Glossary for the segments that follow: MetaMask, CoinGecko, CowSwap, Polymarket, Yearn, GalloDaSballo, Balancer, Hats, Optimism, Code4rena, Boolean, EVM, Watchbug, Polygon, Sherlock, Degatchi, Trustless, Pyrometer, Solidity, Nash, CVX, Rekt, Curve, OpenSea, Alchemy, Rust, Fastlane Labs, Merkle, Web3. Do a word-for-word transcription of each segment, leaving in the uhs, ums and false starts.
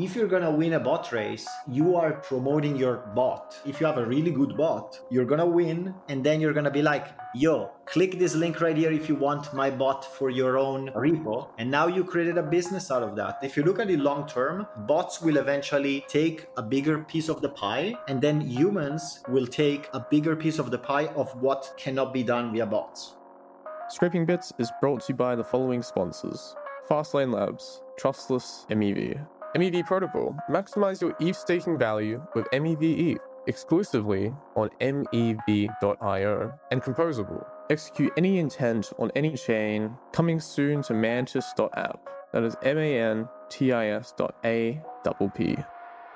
If you're gonna win a bot race, you are promoting your bot. If you have a really good bot, you're gonna win, and then you're gonna be like, yo, click this link right here if you want my bot for your own repo. And now you created a business out of that. If you look at it long term, bots will eventually take a bigger piece of the pie, and then humans will take a bigger piece of the pie of what cannot be done via bots. Scraping Bits is brought to you by the following sponsors: Fastlane Labs, Trustless, M E V. M E V Protocol. Maximize your E T H staking value with M E V E T H exclusively on M E V dot io, and Composable. Execute any intent on any chain. Coming soon to mantis dot app. That is M A N T I S dot A P P.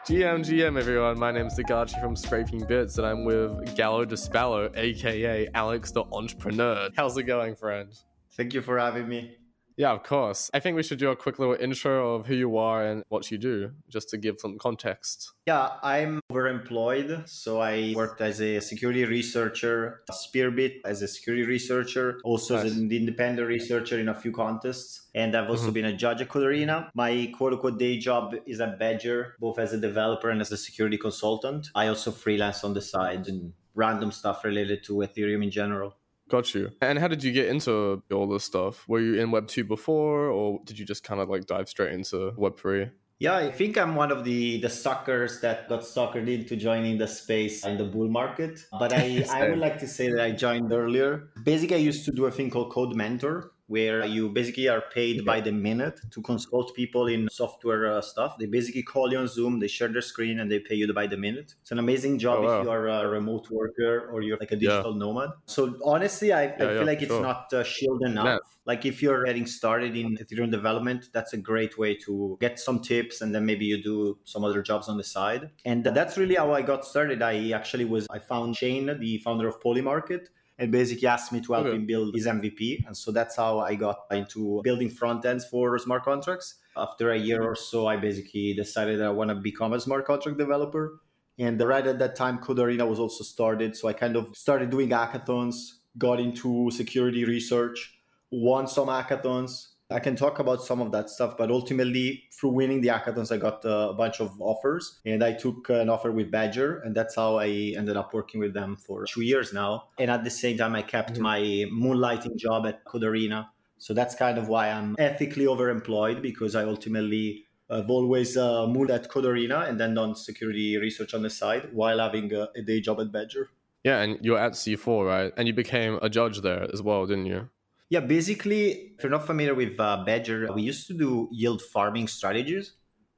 G M, G M, everyone. My name is Degatchi from Scraping Bits, and I'm with GalloDaSballo, aka Alex the Entrepreneur. How's it going, friend? Thank you for having me. Yeah, of course. I think we should do a quick little intro of who you are and what you do, just to give some context. Yeah, I'm overemployed. So I worked as a security researcher, Spearbit as a security researcher, also nice. as an independent researcher in a few contests. And I've also mm-hmm. been a judge at Code four rena. My quote-unquote day job is at Badger, both as a developer and as a security consultant. I also freelance on the side and random stuff related to Ethereum in general. Got you. And how did you get into all this stuff? Were you in Web two before, or did you just kind of like dive straight into Web three? Yeah, I think I'm one of the, the suckers that got suckered into joining the space in the bull market. But I, I would like to say that I joined earlier. Basically, I used to do a thing called Code Mentor, where you basically are paid yeah. by the minute to consult people in software uh, stuff. They basically call you on Zoom, they share their screen, and they pay you by the minute. It's an amazing job oh, wow. if you are a remote worker or you're like a digital yeah. nomad. So honestly, I, yeah, I feel yeah, like sure. it's not uh, shield enough. No. Like if you're getting started in Ethereum development, that's a great way to get some tips, and then maybe you do some other jobs on the side. And that's really how I got started. I actually was, I found Shane, the founder of Polymarket, and basically asked me to help okay. him build his M V P. And so that's how I got into building front ends for smart contracts. After a year or so, I basically decided that I want to become a smart contract developer. And right at that time, Code four rena was also started. So I kind of started doing hackathons, got into security research, won some hackathons. I can talk about some of that stuff, but ultimately through winning the hackathons, I got a bunch of offers, and I took an offer with Badger, and that's how I ended up working with them for two years now. And at the same time, I kept my moonlighting job at Code four rena. So that's kind of why I'm ethically overemployed, because I ultimately have always uh, mooned at Code four rena and then done security research on the side while having a, a day job at Badger. Yeah, and you're at C four, right? And you became a judge there as well, didn't you? Yeah, basically, if you're not familiar with uh, Badger, we used to do yield farming strategies.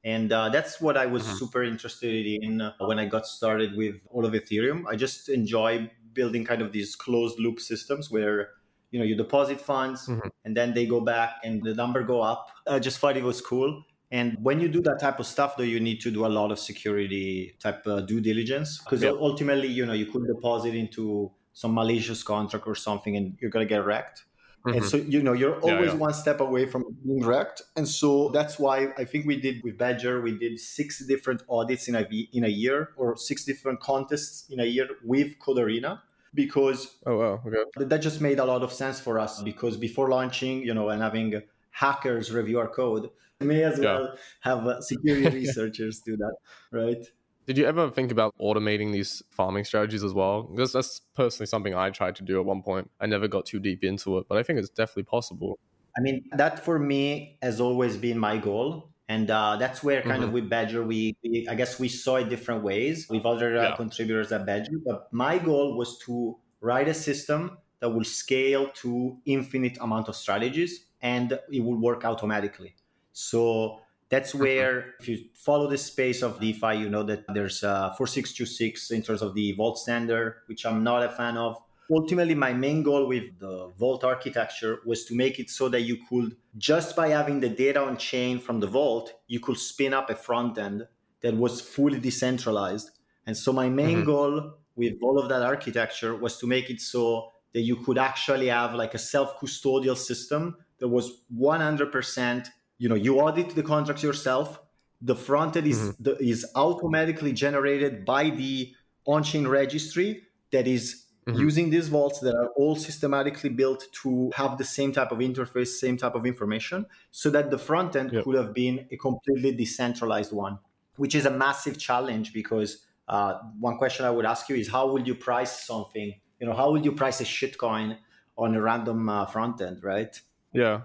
And uh, that's what I was mm-hmm. super interested in uh, when I got started with all of Ethereum. I just enjoy building kind of these closed loop systems where, you know, you deposit funds mm-hmm. and then they go back and the number go up. I just thought it was cool. And when you do that type of stuff, though, you need to do a lot of security type uh, due diligence, because yeah. ultimately, you know, you could deposit into some malicious contract or something and you're going to get wrecked. And mm-hmm. so, you know, you're always yeah, yeah. one step away from being wrecked. And so that's why I think we did with Badger, we did six different audits in a, in a year, or six different contests in a year with Code four rena, because oh, wow. okay. that just made a lot of sense for us, because before launching, you know, and having hackers review our code, we may as yeah. well have security researchers do that, right? Did you ever think about automating these farming strategies as well? Because that's personally something I tried to do at one point. I never got too deep into it, but I think it's definitely possible. I mean, that for me has always been my goal. And uh, that's where kind mm-hmm. of with Badger, we, we I guess we saw it different ways with other uh, yeah. contributors at Badger. But my goal was to write a system that will scale to infinite amount of strategies, and it will work automatically. So that's where, if you follow the space of DeFi, you know that there's uh, four six two six in terms of the vault standard, which I'm not a fan of. Ultimately, my main goal with the vault architecture was to make it so that you could, just by having the data on chain from the vault, you could spin up a front end that was fully decentralized. And so my main mm-hmm. goal with all of that architecture was to make it so that you could actually have like a self-custodial system that was one hundred percent. You know, you audit the contracts yourself. The front end is mm-hmm. the, is automatically generated by the on-chain registry that is Mm-hmm. Using these vaults that are all systematically built to have the same type of interface, same type of information, so that the front end yep. could have been a completely decentralized one, which is a massive challenge because uh, one question I would ask you is how will you price something? You know, how will you price a shitcoin on a random uh, front end, right? Yeah.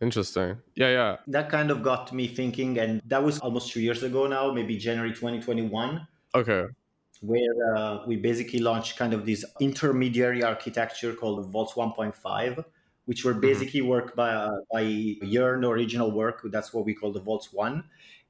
Interesting. Yeah, yeah. That kind of got me thinking, and that was almost two years ago now, maybe January twenty twenty-one. Okay. Where uh, we basically launched kind of this intermediary architecture called Vaults one point five, which were basically mm-hmm. work by, uh, by Yearn original work. That's what we call the Vaults one.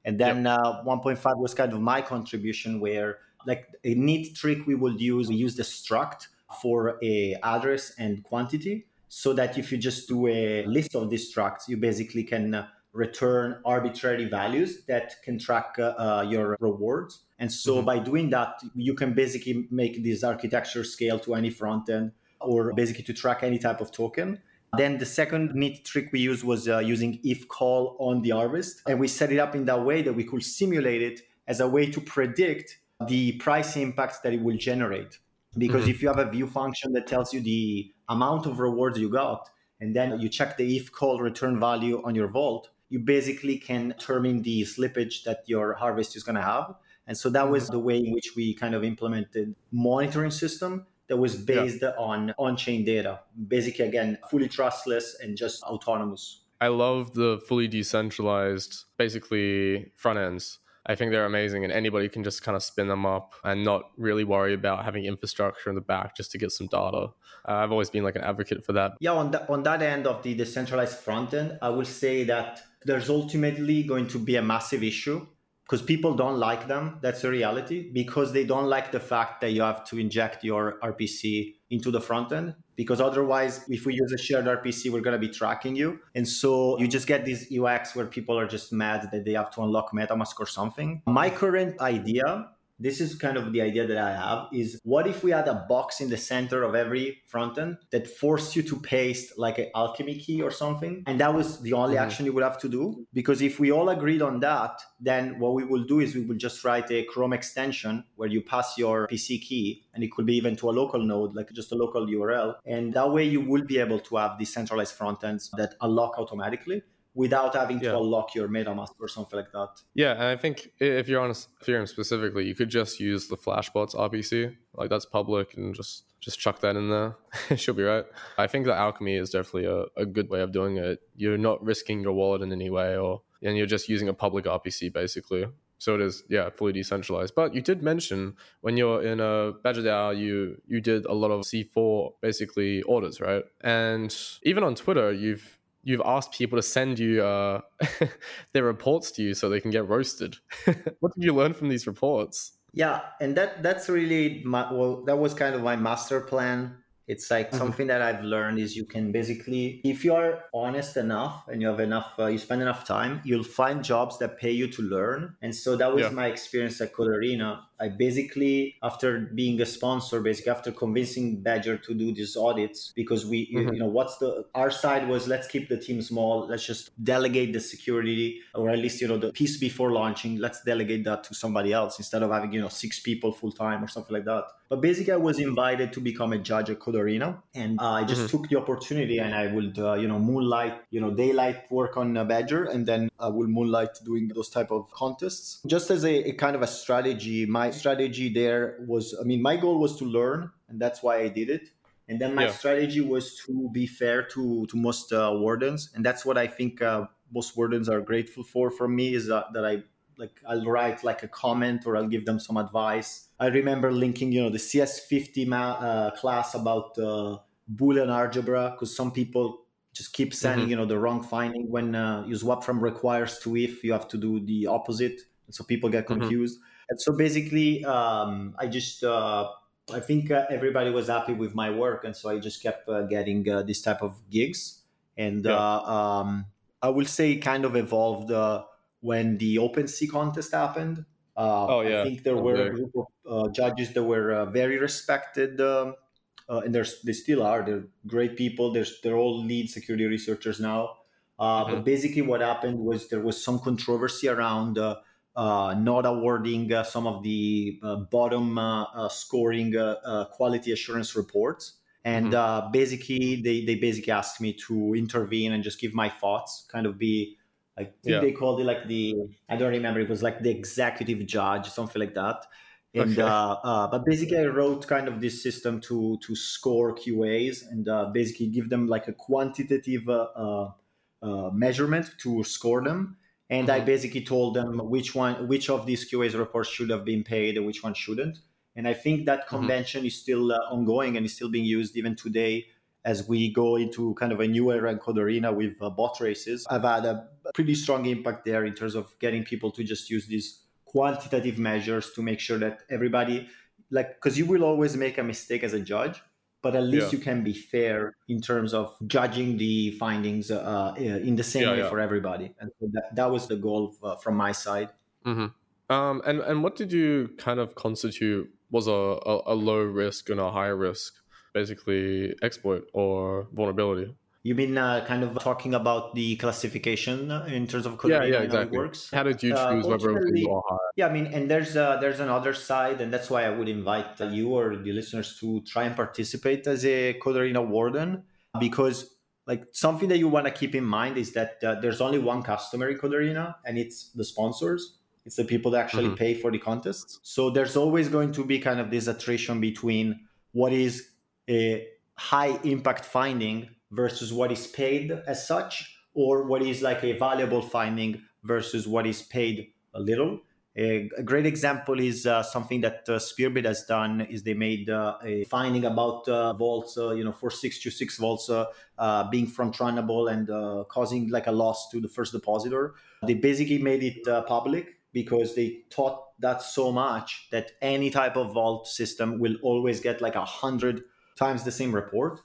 And then yep. uh, one point five was kind of my contribution where like a neat trick we would use, we use the struct for a address and quantity. So that if you just do a list of these structs, you basically can return arbitrary values that can track uh, your rewards. And so mm-hmm. by doing that, you can basically make this architecture scale to any front end or basically to track any type of token. Then the second neat trick we used was uh, using if call on the harvest. And we set it up in that way that we could simulate it as a way to predict the price impacts that it will generate. Because mm-hmm. if you have a view function that tells you the amount of rewards you got, and then you check the if call return value on your vault, you basically can determine the slippage that your harvest is going to have. And so that was the way in which we kind of implemented monitoring system that was based yeah. on on-chain data. Basically, again, fully trustless and just autonomous. I love the fully decentralized, basically, front ends. I think they're amazing, and anybody can just kind of spin them up and not really worry about having infrastructure in the back just to get some data. Uh, I've always been like an advocate for that. Yeah, on, the, on that end of the decentralized front end, I will say that there's ultimately going to be a massive issue because people don't like them. That's the reality, because they don't like the fact that you have to inject your R P C into the front end, because otherwise, if we use a shared R P C, we're going to be tracking you. And so you just get this U X where people are just mad that they have to unlock MetaMask or something. My current idea, this is kind of the idea that I have, is what if we had a box in the center of every front end that forced you to paste like an Alchemy key or something? And that was the only mm-hmm. action you would have to do. Because if we all agreed on that, then what we will do is we will just write a Chrome extension where you pass your P C key, and it could be even to a local node, like just a local U R L. And that way you will be able to have decentralized front ends that unlock automatically, without having yeah. to unlock your MetaMask or something like that. Yeah, and I think if you're on Ethereum specifically, you could just use the Flashbots R P C. Like, that's public, and just, just chuck that in there. She'll be right. I think that Alchemy is definitely a, a good way of doing it. You're not risking your wallet in any way, or and you're just using a public R P C, basically. So it is, yeah, fully decentralized. But you did mention when you're in a Badger DAO, you, you did a lot of C four, basically, orders, right? And even on Twitter, you've You've asked people to send you uh, their reports to you so they can get roasted. What did you learn from these reports? Yeah, and that that's really my, well, that was kind of my master plan. It's like mm-hmm. something that I've learned is you can basically, if you are honest enough and you have enough, uh, you spend enough time, you'll find jobs that pay you to learn. And so that was yeah. my experience at Code four rena. I basically, after being a sponsor, basically after convincing Badger to do these audits, because we, mm-hmm. you know, what's the, our side was let's keep the team small. Let's just delegate the security, or at least, you know, the piece before launching, let's delegate that to somebody else instead of having, you know, six people full time or something like that. But basically I was invited to become a judge at Code four rena, and uh, I just mm-hmm. took the opportunity, and I would, uh, you know, moonlight, you know, daylight work on uh, Badger, and then I will moonlight doing those type of contests just as a, a kind of a strategy. My strategy there was, I mean, my goal was to learn, and that's why I did it. And then my yeah. strategy was to be fair to to most uh, wardens, and that's what I think uh, most wardens are grateful for from me, is that, that I like I'll write like a comment, or I'll give them some advice. I remember linking, you know, the C S fifty ma- uh, class about uh, Boolean algebra, because some people just keep sending mm-hmm. you know the wrong finding. When uh, you swap from requires to if, you have to do the opposite, and so people get confused. Mm-hmm. And so basically, um, I just, uh, I think uh, everybody was happy with my work. And so I just kept uh, getting uh, this type of gigs. And yeah. uh, um, I will say it kind of evolved uh, when the OpenSea contest happened. Uh, oh, yeah. I think there okay. were a group of uh, judges that were uh, very respected. Um, uh, and they still are. They're great people. They're, they're all lead security researchers now. Uh, mm-hmm. But basically what happened was there was some controversy around uh, uh, not awarding uh, some of the uh, bottom uh, uh, scoring uh, uh, quality assurance reports. And mm-hmm. uh, basically, they, they basically asked me to intervene and just give my thoughts, kind of be, I think yeah. they called it like the, I don't remember, it was like the executive judge, something like that. And okay. uh, uh, but basically, I wrote kind of this system to to score Q As and uh, basically give them like a quantitative uh, uh, uh, measurement to score them. And mm-hmm. I basically told them which one, which of these Q As reports should have been paid and which one shouldn't. And I think that convention mm-hmm. is still uh, ongoing and is still being used even today as we go into kind of a new era in Code four rena with uh, bot races. I've had a pretty strong impact there in terms of getting people to just use these quantitative measures to make sure that everybody, like, because you will always make a mistake as a judge, but at least yeah. you can be fair in terms of judging the findings uh, in the same yeah, way yeah. for everybody. And so that, that was the goal uh, from my side. Mm-hmm. Um, and, and what did you kind of constitute was a, a, a low risk and a high risk, basically exploit or vulnerability? You mean uh, kind of talking about the classification in terms of code? Yeah, yeah, exactly. How, it works? How did you choose uh, whether it was low or high? Yeah, I mean, and there's uh, there's another side, and that's why I would invite uh, you or the listeners to try and participate as a Code four rena warden, because like something that you want to keep in mind is that uh, there's only one customer in Code four rena, and it's the sponsors. It's the people that actually mm-hmm. pay for the contests. So there's always going to be kind of this attrition between what is a high impact finding versus what is paid as such, or what is like a valuable finding versus what is paid a little. A, a great example is uh, something that uh, Spearbit has done is they made uh, a finding about uh, vaults, uh, you know, four six two six vaults uh, uh, being frontrunnable and uh, causing like a loss to the first depositor. They basically made it uh, public because they taught that so much that any type of vault system will always get like a hundred times the same report.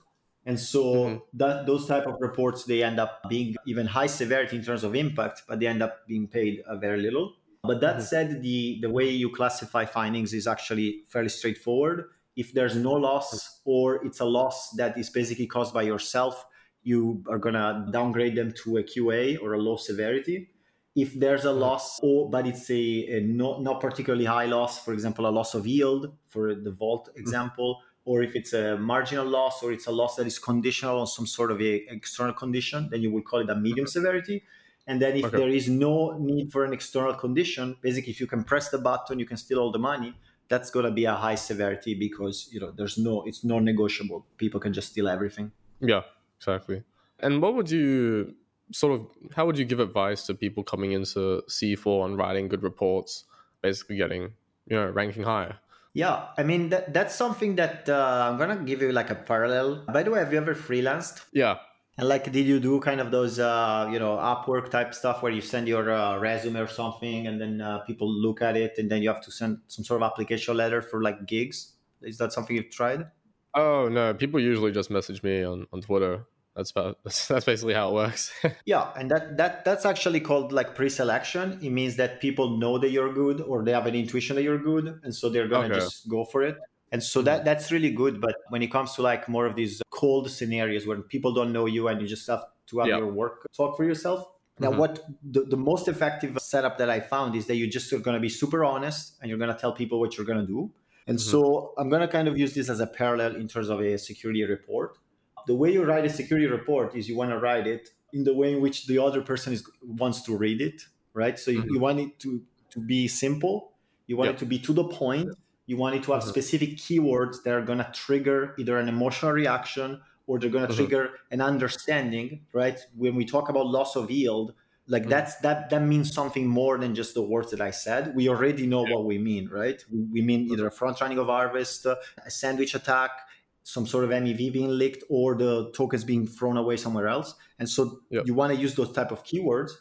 And so mm-hmm. that those type of reports, they end up being even high severity in terms of impact, but they end up being paid uh, very little. But that mm-hmm. said, the, the way you classify findings is actually fairly straightforward. If there's no loss or it's a loss that is basically caused by yourself, you are going to downgrade them to a Q A or a low severity. If there's a loss, or but it's a, a not, not particularly high loss, for example, a loss of yield for the vault example, mm-hmm. or if it's a marginal loss, or it's a loss that is conditional on some sort of a external condition, then you would call it a medium severity. And then if okay. there is no need for an external condition, basically if you can press the button, you can steal all the money, that's going to be a high severity because, you know, there's no, it's non-negotiable. People can just steal everything. Yeah, exactly. And what would you sort of, how would you give advice to people coming into C four and writing good reports, basically getting, you know, ranking higher? Yeah, I mean, that, that's something that uh, I'm going to give you like a parallel. By the way, have you ever freelanced? Yeah. And like, did you do kind of those, uh, you know, Upwork type stuff where you send your uh, resume or something and then uh, people look at it and then you have to send some sort of application letter for like gigs? Is that something you've tried? Oh, no. People usually just message me on, on Twitter. That's about, that's basically how it works. Yeah, and that, that that's actually called like pre-selection. It means that people know that you're good or they have an intuition that you're good, and so they're going to okay. just go for it. And so that that's really good. But when it comes to like more of these cold scenarios where people don't know you and you just have to have yep. your work talk for yourself. Mm-hmm. Now, what the, the most effective setup that I found is that you just are going to be super honest and you're going to tell people what you're going to do. And mm-hmm. so I'm going to kind of use this as a parallel in terms of a security report. The way you write a security report is you want to write it in the way in which the other person is, wants to read it, right? So you, mm-hmm. you want it to, to be simple. You want yep. it to be to the point. You want it to have mm-hmm. specific keywords that are going to trigger either an emotional reaction or they're going to mm-hmm. trigger an understanding, right? When we talk about loss of yield, like mm-hmm. that's that that means something more than just the words that I said. We already know yeah. what we mean, right? We, we mean either a front running of harvest, a sandwich attack, some sort of M E V being leaked, or the tokens being thrown away somewhere else. And so yep. you want to use those type of keywords.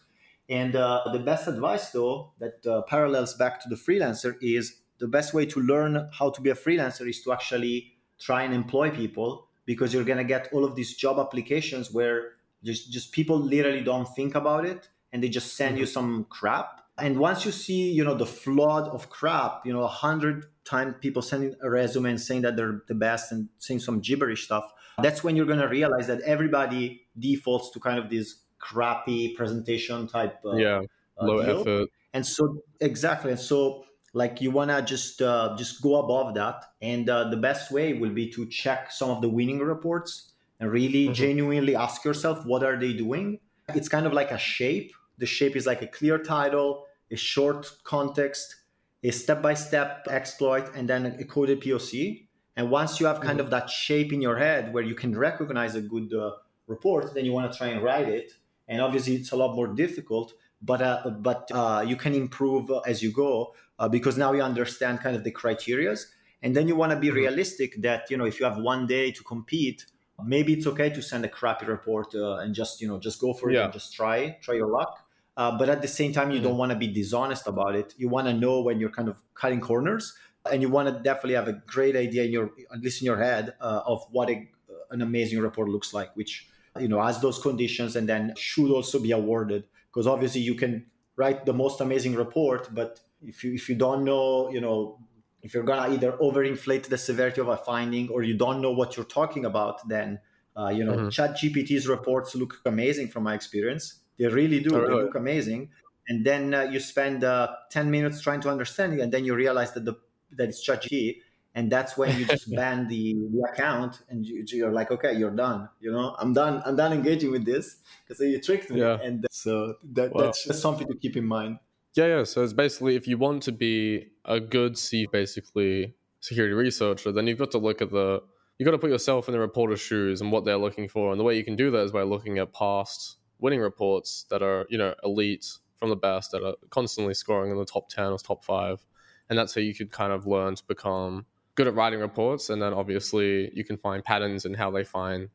And uh, the best advice, though, that uh, parallels back to the freelancer is the best way to learn how to be a freelancer is to actually try and employ people, because you're going to get all of these job applications where just, just people literally don't think about it and they just send mm-hmm. you some crap. And once you see, you know, the flood of crap, you know, a hundred time people sending a resume and saying that they're the best and saying some gibberish stuff, that's when you're going to realize that everybody defaults to kind of this crappy presentation type uh, yeah, low uh, effort. And so, exactly. And so, like, you want to just uh, just go above that. And uh, the best way will be to check some of the winning reports and really mm-hmm. genuinely ask yourself, what are they doing? It's kind of like a shape. The shape is like a clear title, a short context, a step-by-step exploit, and then a coded P O C. And once you have kind mm-hmm. of that shape in your head where you can recognize a good uh, report, then you want to try and write it. And obviously, it's a lot more difficult, but uh, but uh, you can improve as you go uh, because now you understand kind of the criterias. And then you want to be mm-hmm. realistic that, you know, if you have one day to compete, maybe it's okay to send a crappy report uh, and just, you know, just go for it yeah. and just try, try your luck. Uh, but at the same time, you mm-hmm. don't want to be dishonest about it. You want to know when you're kind of cutting corners, and you want to definitely have a great idea in your, at least in your head, uh, of what a, an amazing report looks like, which, you know, has those conditions and then should also be awarded. Because obviously you can write the most amazing report, but if you if you don't know, you know, if you're gonna either overinflate the severity of a finding or you don't know what you're talking about, then uh, you know, mm-hmm. ChatGPT's reports look amazing from my experience. They really do. Right. They look amazing. And then uh, you spend uh, ten minutes trying to understand it, and then you realize that the that it's ChatGPT, and that's when you just ban the, the account, and you, you're like, okay, you're done. You know, I'm done. I'm done engaging with this because you tricked me. Yeah. And so that, wow. that's just something to keep in mind. Yeah, yeah. So it's basically, if you want to be a good C, basically security researcher, then you've got to look at the, you've got to put yourself in the reporter's shoes and what they're looking for. And the way you can do that is by looking at past winning reports that are, you know, elite from the best, that are constantly scoring in the top ten or top five. And that's how you could kind of learn to become good at writing reports. And then obviously you can find patterns in how they find,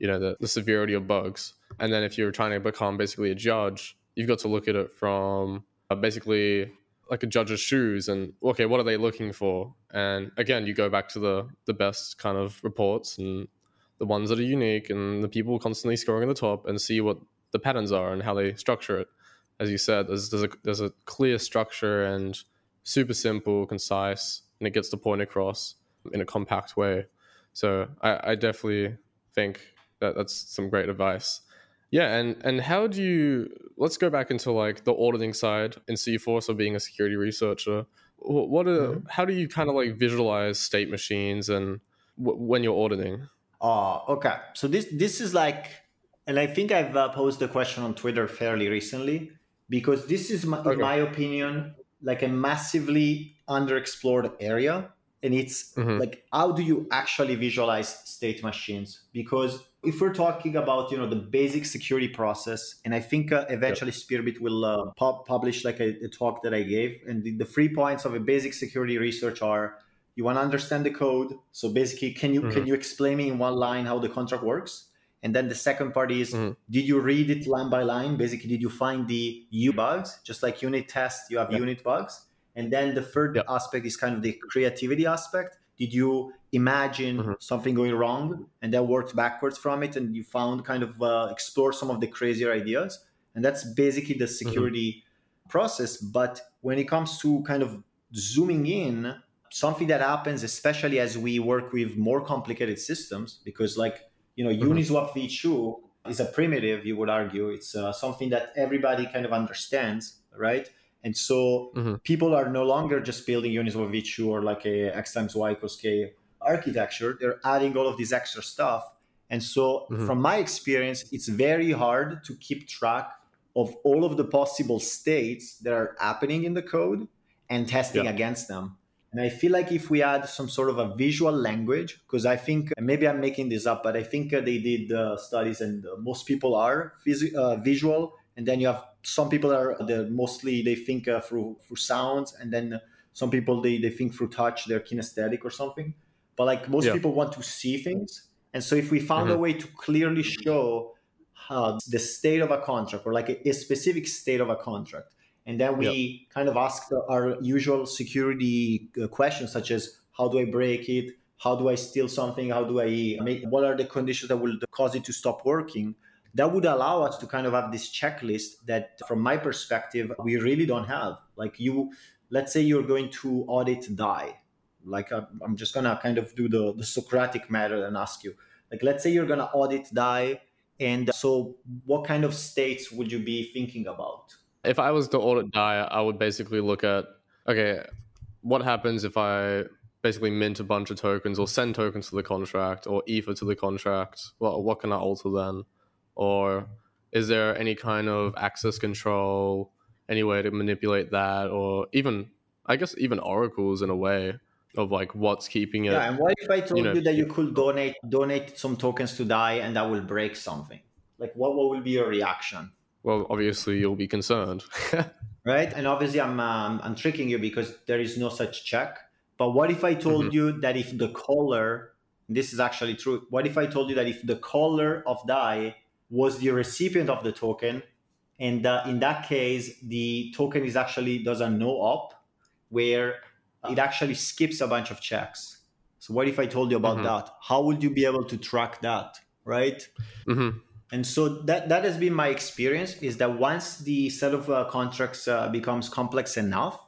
you know, the, the severity of bugs. And then if you're trying to become basically a judge, you've got to look at it from uh, basically like a judge's shoes and, okay, what are they looking for? And again, you go back to the the best kind of reports and the ones that are unique and the people constantly scoring at the top, and see what the patterns are and how they structure it. As you said, there's, there's a there's a clear structure and super simple, concise, and it gets the point across in a compact way. So I, I definitely think that that's some great advice. Yeah, and and how do you, let's go back into like the auditing side in C four, so being a security researcher, what are, mm-hmm. how do you kind of like visualize state machines and w- when you're auditing? Oh, uh, okay. So this this is like, and I think I've uh, posed the question on Twitter fairly recently, because this is, my, okay. in my opinion, like a massively underexplored area. And it's mm-hmm. like, how do you actually visualize state machines? Because if we're talking about, you know, the basic security process, and I think uh, eventually yep. Spearbit will uh, pub- publish like a, a talk that I gave. And the, the three points of a basic security research are, you want to understand the code. So basically, can you mm-hmm. can you explain me in one line how the contract works? And then the second part is, mm-hmm. did you read it line by line? Basically, did you find the U bugs? Just like unit tests, you have yeah. unit bugs. And then the third yeah. aspect is kind of the creativity aspect. Did you imagine mm-hmm. something going wrong and then worked backwards from it? And you found kind of uh, explore some of the crazier ideas. And that's basically the security mm-hmm. process. But when it comes to kind of zooming in, something that happens, especially as we work with more complicated systems, because like, you know, mm-hmm. Uniswap V two is a primitive, you would argue. It's uh, something that everybody kind of understands, right? And so mm-hmm. people are no longer just building Uniswap V two or like a X times Y equals K architecture. They're adding all of this extra stuff. And so mm-hmm. from my experience, it's very hard to keep track of all of the possible states that are happening in the code and testing yeah. against them. And I feel like if we had some sort of a visual language, because I think, maybe I'm making this up, but I think they did uh, studies, and most people are phys- uh, visual. And then you have some people are mostly, they think uh, through, through sounds. And then some people, they, they think through touch, they're kinesthetic or something. But like most yeah. people want to see things. And so if we found mm-hmm. a way to clearly show uh, the state of a contract, or like a, a specific state of a contract, and then we yep. kind of ask our usual security questions, such as, how do I break it? How do I steal something? How do I make, what are the conditions that will cause it to stop working? That would allow us to kind of have this checklist that, from my perspective, we really don't have. Like you, let's say you're going to audit Dai. Like I'm just going to kind of do the, the Socratic method and ask you, like, let's say you're going to audit Dai. And so what kind of states would you be thinking about? If I was to audit Dai, I would basically look at, okay, what happens if I basically mint a bunch of tokens or send tokens to the contract or ether to the contract? Well, what can I alter then? Or is there any kind of access control, any way to manipulate that? Or even, I guess, even oracles in a way of like what's keeping it. Yeah, and what if I told you, know, you that you could donate donate some tokens to Dai and that will break something? Like what, what will be your reaction? Well, obviously you'll be concerned. Right? And obviously I'm um, I'm tricking you because there is no such check. But what if I told mm-hmm. you that if the caller, this is actually true, what if I told you that if the caller of Dai was the recipient of the token, and uh, in that case, the token is actually does a no-op where it actually skips a bunch of checks. So what if I told you about mm-hmm. that? How would you be able to track that, right? Mm-hmm. And so that, that has been my experience, is that once the set of uh, contracts uh, becomes complex enough,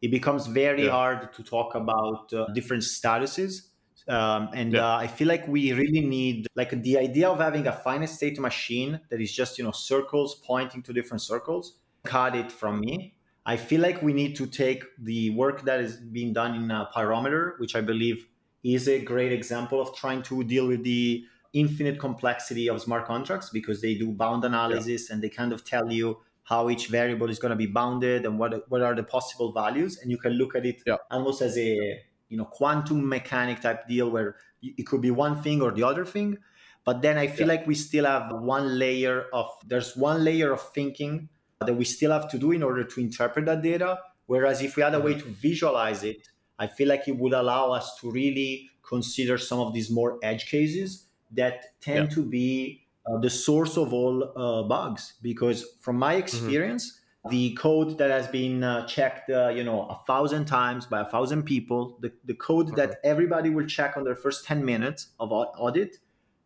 it becomes very yeah. hard to talk about uh, different statuses. Um, and yeah. uh, I feel like we really need, like the idea of having a finite state machine that is just, you know, circles pointing to different circles, cut it from me. I feel like we need to take the work that is being done in uh, Pyrometer, which I believe is a great example of trying to deal with the infinite complexity of smart contracts, because they do bound analysis yeah. and they kind of tell you how each variable is going to be bounded and what what are the possible values. And you can look at it yeah. almost as a, you know, quantum mechanic type deal where it could be one thing or the other thing. But then I feel yeah. like we still have one layer of, there's one layer of thinking that we still have to do in order to interpret that data. Whereas if we had a way to visualize it, I feel like it would allow us to really consider some of these more edge cases that tend yeah. to be uh, the source of all uh, bugs. Because from my experience, mm-hmm. the code that has been uh, checked, uh, you know, a thousand times by a thousand people, the, the code mm-hmm. that everybody will check on their first ten minutes of audit,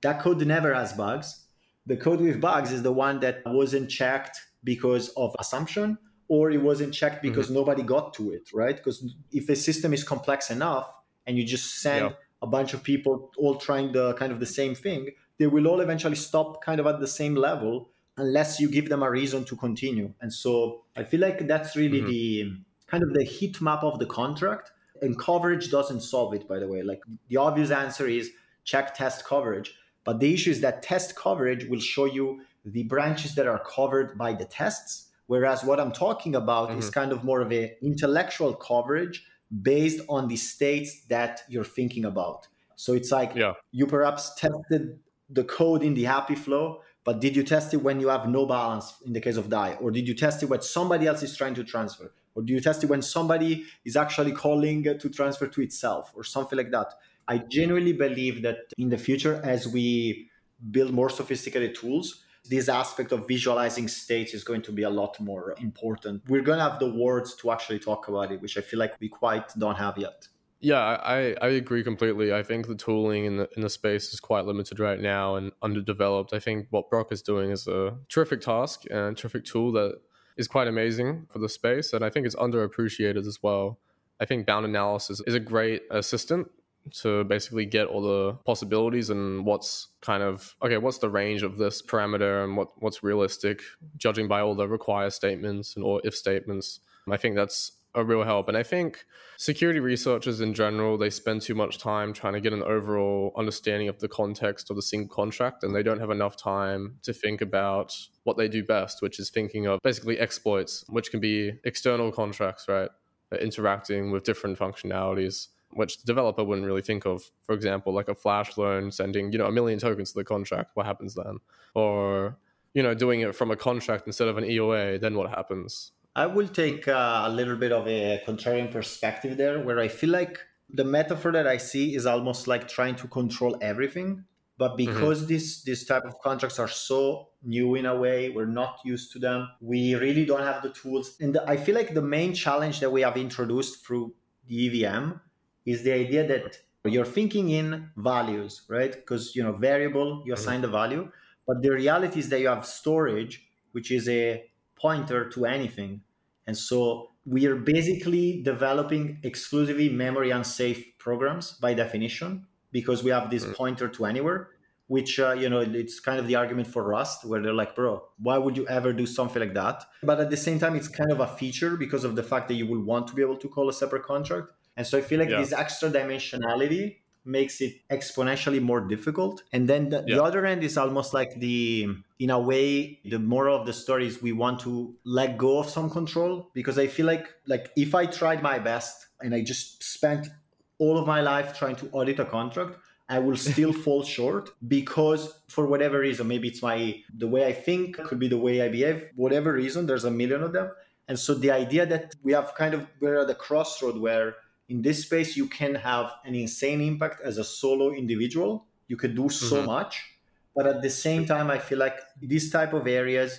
that code never has bugs. The code with bugs is the one that wasn't checked because of assumption, or it wasn't checked because mm-hmm. nobody got to it, right? Because if a system is complex enough and you just send yeah. a bunch of people all trying the kind of the same thing, they will all eventually stop kind of at the same level unless you give them a reason to continue. And so I feel like that's really mm-hmm. the kind of the heat map of the contract. And coverage doesn't solve it, by the way. Like the obvious answer is check test coverage. But the issue is that test coverage will show you the branches that are covered by the tests, whereas what I'm talking about mm-hmm. is kind of more of an intellectual coverage based on the states that you're thinking about. So it's like yeah. you perhaps tested the code in the happy flow, but did you test it when you have no balance in the case of Dai? Or did you test it when somebody else is trying to transfer? Or do you test it when somebody is actually calling to transfer to itself or something like that? I genuinely believe that in the future, as we build more sophisticated tools, this aspect of visualizing states is going to be a lot more important. We're going to have the words to actually talk about it, which I feel like we quite don't have yet. Yeah, I, I agree completely. I think the tooling in the, in the space is quite limited right now and underdeveloped. I think what Brock is doing is a terrific task and a terrific tool that is quite amazing for the space. And I think it's underappreciated as well. I think bound analysis is a great assistant to basically get all the possibilities and what's kind of, okay, what's the range of this parameter and what, what's realistic, judging by all the require statements and or if statements. I think that's a real help. And I think security researchers in general, they spend too much time trying to get an overall understanding of the context of the single contract, and they don't have enough time to think about what they do best, which is thinking of basically exploits, which can be external contracts, right? Interacting with different functionalities, which the developer wouldn't really think of. For example, like a flash loan sending, you know, a million tokens to the contract, what happens then? Or, you know, doing it from a contract instead of an E O A, then what happens? I will take uh, a little bit of a contrarian perspective there, where I feel like the metaphor that I see is almost like trying to control everything. But because mm-hmm. this, this type of contracts are so new in a way, we're not used to them, we really don't have the tools. And the, I feel like the main challenge that we have introduced through the E V M is the idea that you're thinking in values, right? Because, you know, variable, you assign the value, but the reality is that you have storage, which is a pointer to anything. And so we are basically developing exclusively memory unsafe programs by definition, because we have this pointer to anywhere. which, uh, you know, it's kind of the argument for Rust, where they're like, bro, why would you ever do something like that? But at the same time, it's kind of a feature because of the fact that you will want to be able to call a separate contract. And so I feel like yeah. this extra dimensionality makes it exponentially more difficult. And then the, yeah. the other end is almost like the, in a way, the moral of the story is we want to let go of some control, because I feel like, like if I tried my best and I just spent all of my life trying to audit a contract, I will still fall short because for whatever reason, maybe it's my the way I think, could be the way I behave, whatever reason, there's a million of them. And so the idea that we have kind of, we're at the crossroad where in this space, you can have an insane impact as a solo individual. You could do so mm-hmm. much. But at the same time, I feel like these type of areas,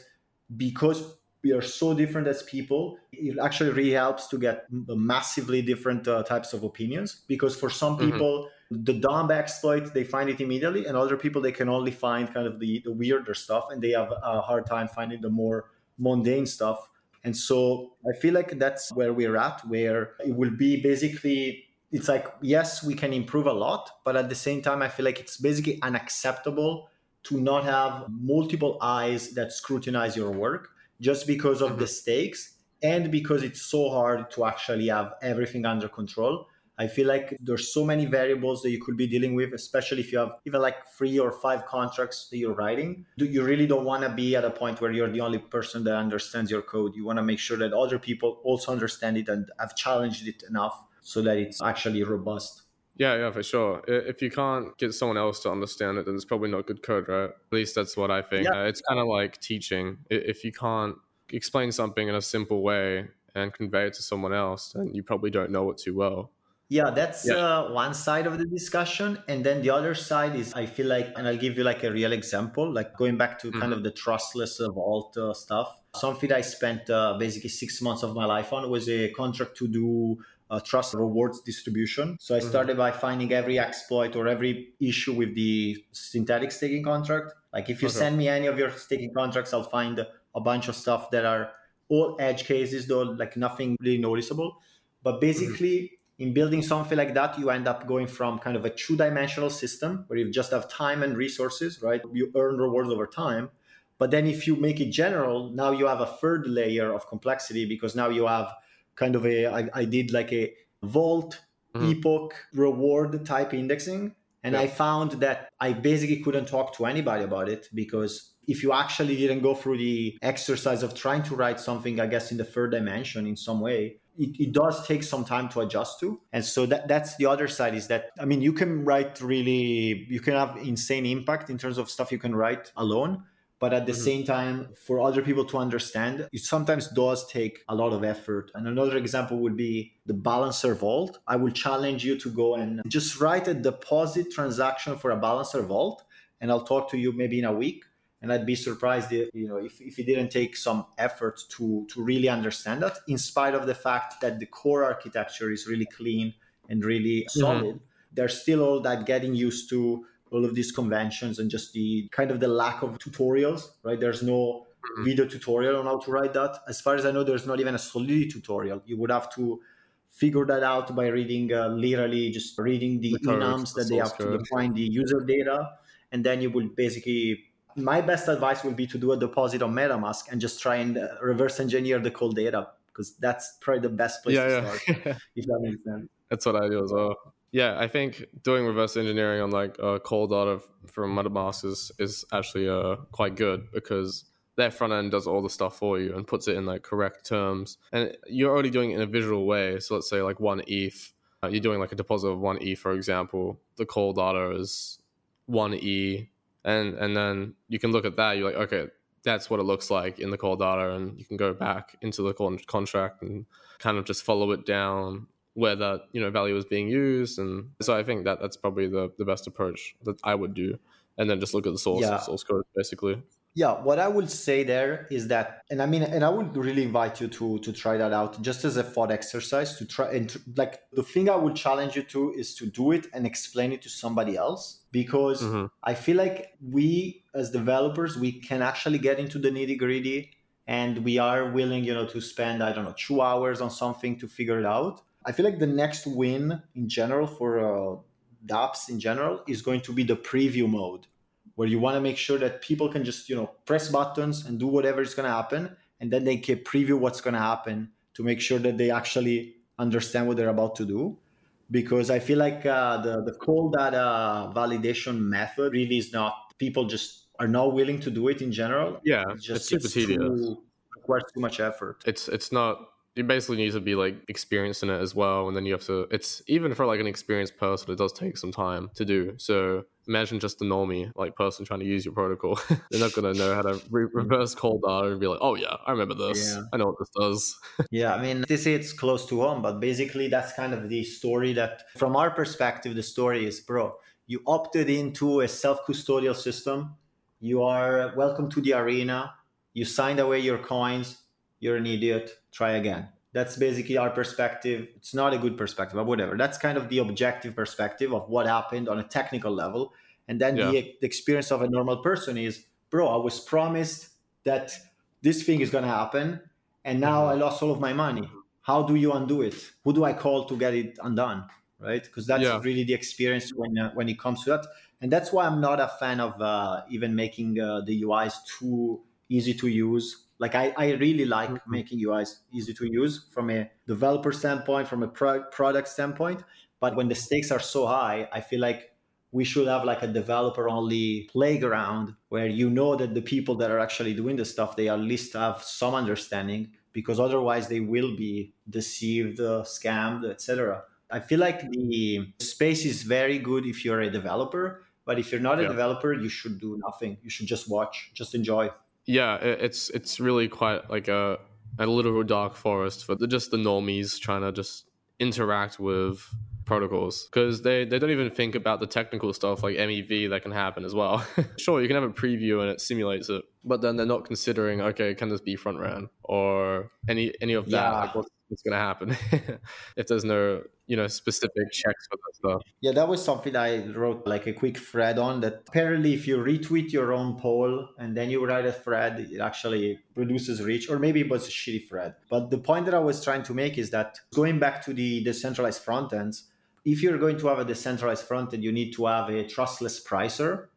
because we are so different as people, it actually really helps to get massively different uh, types of opinions. Because for some people, mm-hmm. the dumb exploit, they find it immediately, and other people, they can only find kind of the, the weirder stuff, and they have a hard time finding the more mundane stuff. And so I feel like that's where we're at, where it will be basically, it's like, yes, we can improve a lot, but at the same time, I feel like it's basically unacceptable to not have multiple eyes that scrutinize your work just because of mm-hmm. the stakes and because it's so hard to actually have everything under control. I feel like there's so many variables that you could be dealing with, especially if you have even like three or five contracts that you're writing. You really don't want to be at a point where you're the only person that understands your code. You want to make sure that other people also understand it and have challenged it enough so that it's actually robust. Yeah, yeah, for sure. If you can't get someone else to understand it, then it's probably not good code, right? At least that's what I think. Yeah. Uh, it's kind of like teaching. If you can't explain something in a simple way and convey it to someone else, then you probably don't know it too well. Yeah, that's yeah. Uh, one side of the discussion. And then the other side is, I feel like, and I'll give you like a real example, like going back to mm-hmm. kind of the trustless vault uh, stuff. Something I spent uh, basically six months of my life on was a contract to do a trust rewards distribution. So I mm-hmm. started by finding every exploit or every issue with the synthetic staking contract. Like if you okay. send me any of your staking contracts, I'll find a bunch of stuff that are all edge cases, though, like nothing really noticeable. But basically... Mm-hmm. In building something like that, you end up going from kind of a two-dimensional system where you just have time and resources, right? You earn rewards over time. But then if you make it general, now you have a third layer of complexity because now you have kind of a, I, I did like a vault, mm-hmm. epoch, reward type indexing. And yeah. I found that I basically couldn't talk to anybody about it because if you actually didn't go through the exercise of trying to write something, I guess, in the third dimension in some way, It, it does take some time to adjust to. And so that that's the other side is that, I mean, you can write really, you can have insane impact in terms of stuff you can write alone. But at the mm-hmm. same time, for other people to understand, it sometimes does take a lot of effort. And another example would be the Balancer Vault. I will challenge you to go and just write a deposit transaction for a Balancer Vault. And I'll talk to you maybe in a week. And I'd be surprised if, you know, if, if it didn't take some effort to, to really understand that, in spite of the fact that the core architecture is really clean and really mm-hmm. solid. There's still all that getting used to all of these conventions and just the kind of the lack of tutorials, right? There's no mm-hmm. video tutorial on how to write that. As far as I know, there's not even a Solidity tutorial. You would have to figure that out by reading, uh, literally just reading the, the enums that they have to define the user data. And then you will basically... My best advice would be to do a deposit on MetaMask and just try and reverse engineer the cold data, because that's probably the best place yeah, to yeah. start, if that makes sense. That's what I do as well. Yeah, I think doing reverse engineering on like uh, cold data from MetaMask is, is actually uh, quite good, because their front end does all the stuff for you and puts it in like correct terms. And you're already doing it in a visual way. So let's say like one E T H, uh, you're doing like a deposit of one E, for example. The cold data is one E. And and then you can look at that. You're like, okay, that's what it looks like in the cold data. And you can go back into the con- contract and kind of just follow it down where that, you know, value is being used. And so I think that that's probably the, the best approach that I would do. And then just look at the source, yeah. source code, basically. Yeah, what I would say there is that, and I mean, and I would really invite you to to try that out just as a thought exercise to try and to, like the thing I would challenge you to is to do it and explain it to somebody else, because mm-hmm. I feel like we as developers, we can actually get into the nitty gritty and we are willing, you know, to spend, I don't know, two hours on something to figure it out. I feel like the next win in general for uh, dApps in general is going to be the preview mode, where you want to make sure that people can just, you know, press buttons and do whatever is going to happen. And then they can preview what's going to happen to make sure that they actually understand what they're about to do. Because I feel like uh, the, the cold data validation method really is not, people just are not willing to do it in general. Yeah, it's, just, it's super it's tedious. Too, requires too much effort. It's it's not, it basically needs to be like experienced in it as well. And then you have to, it's even for like an experienced person, it does take some time to do. So imagine just the normie like person trying to use your protocol. They're not going to know how to re- reverse cold data and be like, oh yeah, I remember this. Yeah. I know what this does. Yeah, I mean, they say it's close to home, but basically that's kind of the story that from our perspective, the story is, bro, you opted into a self-custodial system. You are welcome to the arena. You signed away your coins. You're an idiot. Try again. That's basically our perspective. It's not a good perspective, but whatever. That's kind of the objective perspective of what happened on a technical level. And then yeah. the, the experience of a normal person is, bro, I was promised that this thing is going to happen. And now mm-hmm. I lost all of my money. How do you undo it? Who do I call to get it undone? Right? Because that's yeah. really the experience when, uh, when it comes to that. And that's why I'm not a fan of uh, even making uh, the U Is too easy to use. Like I, I really like mm-hmm. making U Is easy to use from a developer standpoint, from a pro- product standpoint. But when the stakes are so high, I feel like we should have like a developer only playground where you know that the people that are actually doing the stuff, they at least have some understanding, because otherwise they will be deceived, uh, scammed, et cetera. I feel like the space is very good if you're a developer, but if you're not a yeah. developer, you should do nothing. You should just watch, just enjoy. Yeah, it's it's really quite like a, a little dark forest for the, just the normies trying to just interact with protocols, because they, they don't even think about the technical stuff like M E V that can happen as well. Sure, you can have a preview and it simulates it, but then they're not considering, okay, can this be front ran or any any of that? Yeah. Like what's, what's going to happen if there's no, you know, specific checks for that stuff? Yeah, that was something I wrote like a quick thread on, that apparently if you retweet your own poll and then you write a thread, it actually reduces reach, or maybe it was a shitty thread. But the point that I was trying to make is that going back to the decentralized front ends, if you're going to have a decentralized front end, you need to have a trustless pricer,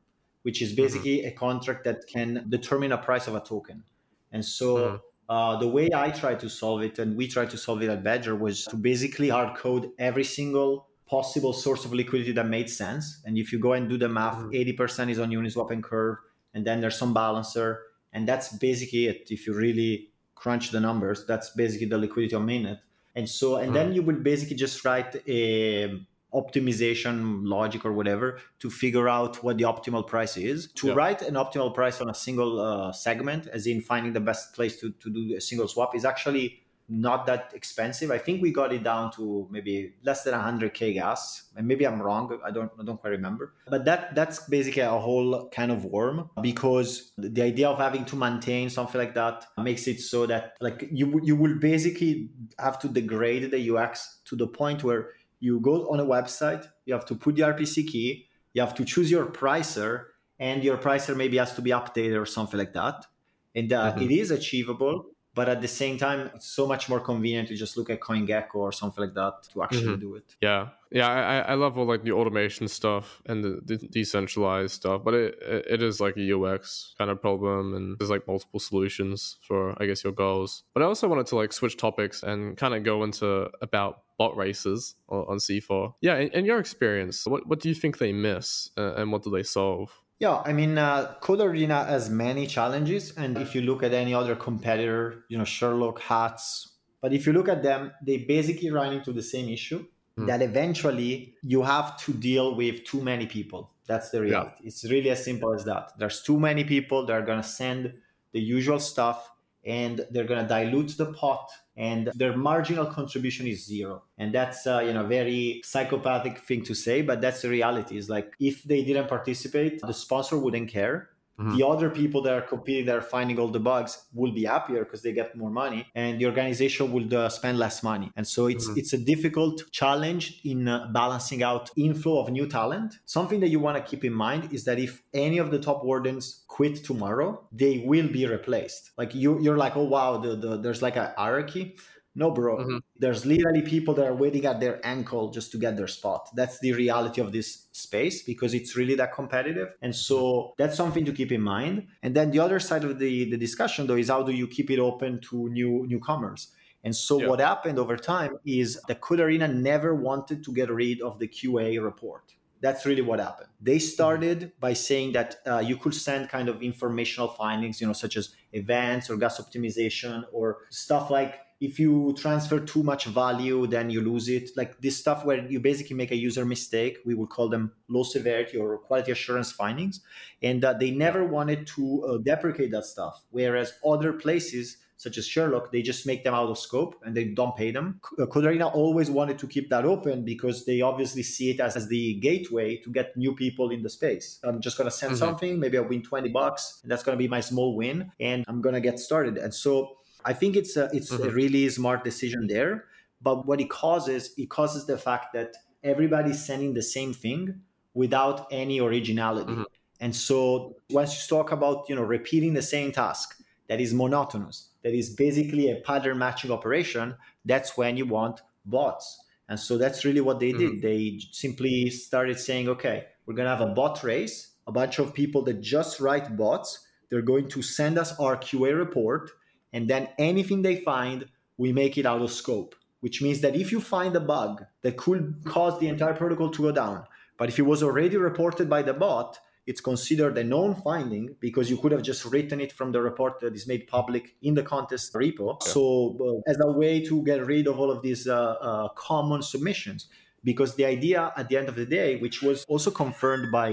which is basically mm-hmm. a contract that can determine a price of a token. And so mm-hmm. uh, the way I tried to solve it, and we tried to solve it at Badger, was to basically hard code every single possible source of liquidity that made sense. And if you go and do the math, mm-hmm. eighty percent is on Uniswap and Curve, and then there's some Balancer. And that's basically it. If you really crunch the numbers, that's basically the liquidity on mainnet. And so, and mm. then you would basically just write a optimization logic or whatever to figure out what the optimal price is. To yeah. write an optimal price on a single uh, segment, as in finding the best place to, to do a single swap, is actually not that expensive. I think we got it down to maybe less than one hundred K gas, and maybe I'm wrong. I don't, I don't quite remember. But that that's basically a whole kind of worm, because the idea of having to maintain something like that makes it so that like you you will basically have to degrade the U X to the point where you go on a website, you have to put the R P C key, you have to choose your pricer, and your pricer maybe has to be updated or something like that. And uh, mm-hmm. it is achievable. But at the same time, it's so much more convenient to just look at CoinGecko or something like that to actually mm-hmm. do it. Yeah. Yeah, I, I love all like the automation stuff and the, the decentralized stuff, but it it is like a U X kind of problem, and there's like multiple solutions for, I guess, your goals. But I also wanted to like switch topics and kind of go into about bot races on C four. Yeah, in, in your experience, what, what do you think they miss uh, and what do they solve? Yeah, I mean, uh, Code four rena has many challenges. And if you look at any other competitor, you know, Sherlock, Hats, but if you look at them, they basically run into the same issue mm. that eventually you have to deal with too many people. That's the reality. Yeah. It's really as simple as that. There's too many people that are going to send the usual stuff, and they're going to dilute the pot, and their marginal contribution is zero. And that's uh, you know, very psychopathic thing to say, but that's the reality. Is like, if they didn't participate, the sponsor wouldn't care. Mm-hmm. The other people that are competing, that are finding all the bugs, will be happier because they get more money, and the organization will uh, spend less money. And so it's mm-hmm. it's a difficult challenge in uh, balancing out inflow of new talent. Something that you want to keep in mind is that if any of the top wardens quit tomorrow, they will be replaced. Like you, you're like, oh wow, the, the, there's like a hierarchy. No, bro, mm-hmm. There's literally people that are waiting at their ankle just to get their spot. That's the reality of this space because it's really that competitive. And so that's something to keep in mind. And then the other side of the, the discussion, though, is how do you keep it open to new newcomers? And so yeah. what happened over time is that Code four rena never wanted to get rid of the Q A report. That's really what happened. They started by saying that uh, you could send kind of informational findings, you know, such as events or gas optimization or stuff like if you transfer too much value, then you lose it. Like this stuff where you basically make a user mistake, we would call them low severity or quality assurance findings. And uh, they never wanted to uh, deprecate that stuff. Whereas other places, such as Sherlock, they just make them out of scope and they don't pay them. Code four rena always wanted to keep that open because they obviously see it as, as the gateway to get new people in the space. I'm just going to send mm-hmm. something, maybe I'll win twenty bucks, and that's going to be my small win, and I'm going to get started. And so I think it's a, it's mm-hmm. a really smart decision there. But what it causes, it causes the fact that everybody's sending the same thing without any originality. Mm-hmm. And so once you talk about, you know, repeating the same task, that is monotonous, that is basically a pattern matching operation, that's when you want bots. And so that's really what they did. Mm-hmm. They simply started saying, okay, we're going to have a bot race, a bunch of people that just write bots. They're going to send us our Q A report. And then anything they find, we make it out of scope, which means that if you find a bug that could cause the entire protocol to go down, but if it was already reported by the bot, it's considered a known finding because you could have just written it from the report that is made public in the contest repo. Okay. So uh, as a way to get rid of all of these uh, uh, common submissions, because the idea at the end of the day, which was also confirmed by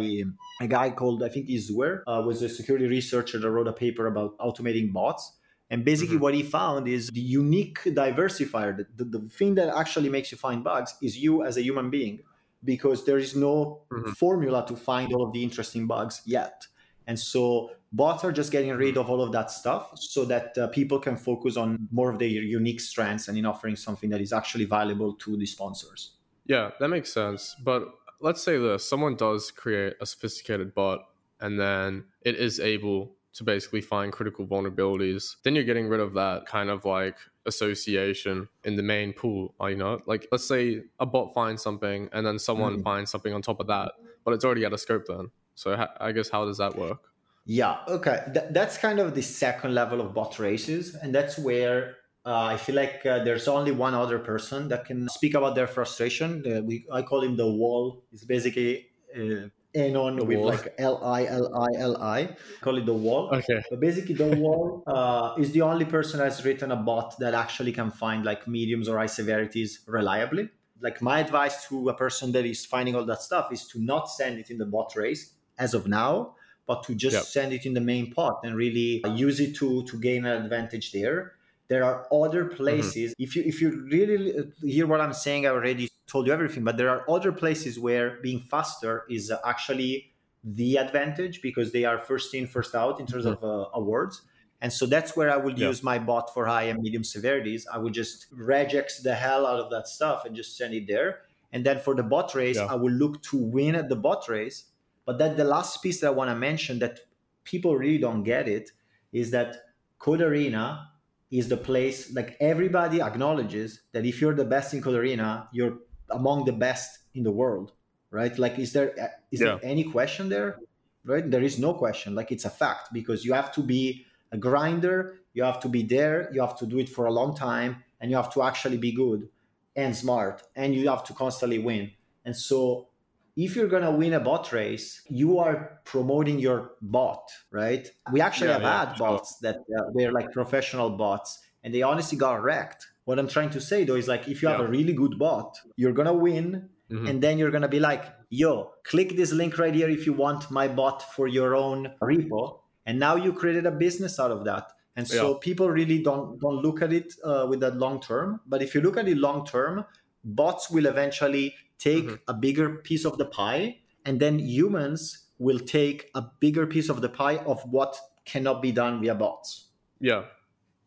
a guy called, I think Izwer, uh, was a security researcher that wrote a paper about automating bots. And basically mm-hmm. what he found is the unique diversifier, the, the, the thing that actually makes you find bugs is you as a human being, because there is no mm-hmm. formula to find all of the interesting bugs yet. And so bots are just getting rid of all of that stuff so that uh, people can focus on more of their unique strengths and in offering something that is actually valuable to the sponsors. Yeah, that makes sense. But let's say this, someone does create a sophisticated bot and then it is able to basically find critical vulnerabilities, then you're getting rid of that kind of like association in the main pool, you know? Like, let's say a bot finds something and then someone mm. finds something on top of that, but it's already out of scope then. So ha- I guess how does that work? Yeah, okay. Th- that's kind of the second level of bot races. And that's where uh, I feel like uh, there's only one other person that can speak about their frustration. Uh, we I call him the wall. It's basically... Uh, Anon with like L I L I L I, call it the wall. Okay. But basically the wall uh, is the only person that's written a bot that actually can find like mediums or high severities reliably. Like my advice to a person that is finding all that stuff is to not send it in the bot race as of now, but to just yep. send it in the main pot and really use it to, to gain an advantage there. There are other places. Mm-hmm. If you if you really hear what I'm saying, I already told you everything, but there are other places where being faster is actually the advantage because they are first in, first out in terms mm-hmm. of uh, awards. And so that's where I would yeah. use my bot for high and medium severities. I would just regex the hell out of that stuff and just send it there. And then for the bot race, yeah. I will look to win at the bot race. But then the last piece that I want to mention that people really don't get it is that Code four rena is the place, like everybody acknowledges that if you're the best in Code four rena, you're among the best in the world, right? Like, is there is yeah. there any question there, right? There is no question. Like, it's a fact because you have to be a grinder, you have to be there, you have to do it for a long time, and you have to actually be good and smart, and you have to constantly win. And so if you're going to win a bot race, you are promoting your bot, right? We actually yeah, have yeah, ad bots sure. that uh, were like professional bots, and they honestly got wrecked. What I'm trying to say, though, is like if you yeah. have a really good bot, you're going to win, mm-hmm. and then you're going to be like, yo, click this link right here if you want my bot for your own repo. And now you created a business out of that. And so yeah. people really don't, don't look at it uh, with that long term. But if you look at it long term, bots will eventually take mm-hmm. a bigger piece of the pie, and then humans will take a bigger piece of the pie of what cannot be done via bots. Yeah,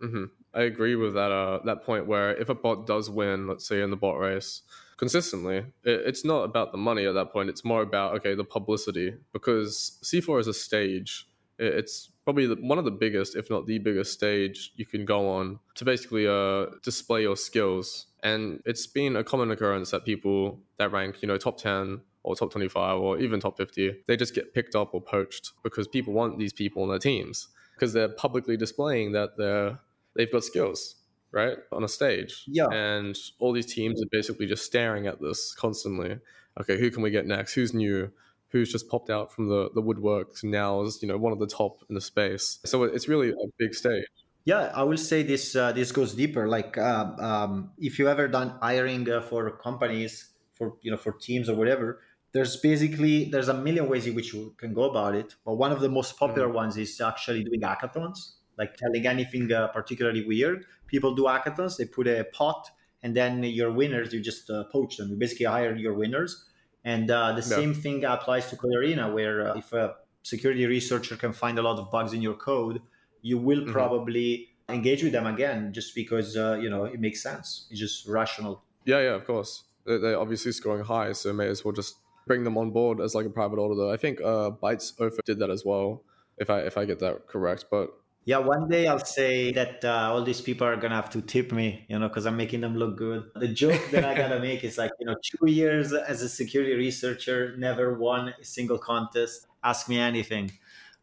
mm-hmm. I agree with that uh, that point where if a bot does win, let's say in the bot race, consistently, it, it's not about the money at that point. It's more about, okay, the publicity, because C four is a stage. It's probably the, one of the biggest, if not the biggest stage you can go on to basically uh, display your skills. And it's been a common occurrence that people that rank, you know, top ten or top twenty-five or even top fifty, they just get picked up or poached because people want these people on their teams because they're publicly displaying that they're, they've got skills, right, on a stage. Yeah. And all these teams are basically just staring at this constantly. Okay, who can we get next? Who's new? Who's just popped out from the, the woodworks and now is, you know, one of the top in the space. So it's really a big stage. Yeah, I will say this uh, this goes deeper. Like uh, um, if you ever done hiring uh, for companies, for, you know, for teams or whatever, there's basically, there's a million ways in which you can go about it. But one of the most popular mm-hmm. ones is actually doing hackathons, like telling anything uh, particularly weird. People do hackathons, they put a pot and then your winners, you just uh, poach them. You basically hire your winners. And uh, the yeah. same thing applies to Code four rena, where uh, if a security researcher can find a lot of bugs in your code, you will mm-hmm. probably engage with them again, just because, uh, you know, it makes sense. It's just rational. Yeah, yeah, of course. They're obviously scoring high, so may as well just bring them on board as like a private auditor. I think uh, Bytes Ofer did that as well, if I if I get that correct. But yeah, one day I'll say that uh, all these people are going to have to tip me, you know, because I'm making them look good. The joke that I got to make is like, you know, two years as a security researcher, never won a single contest. Ask me anything,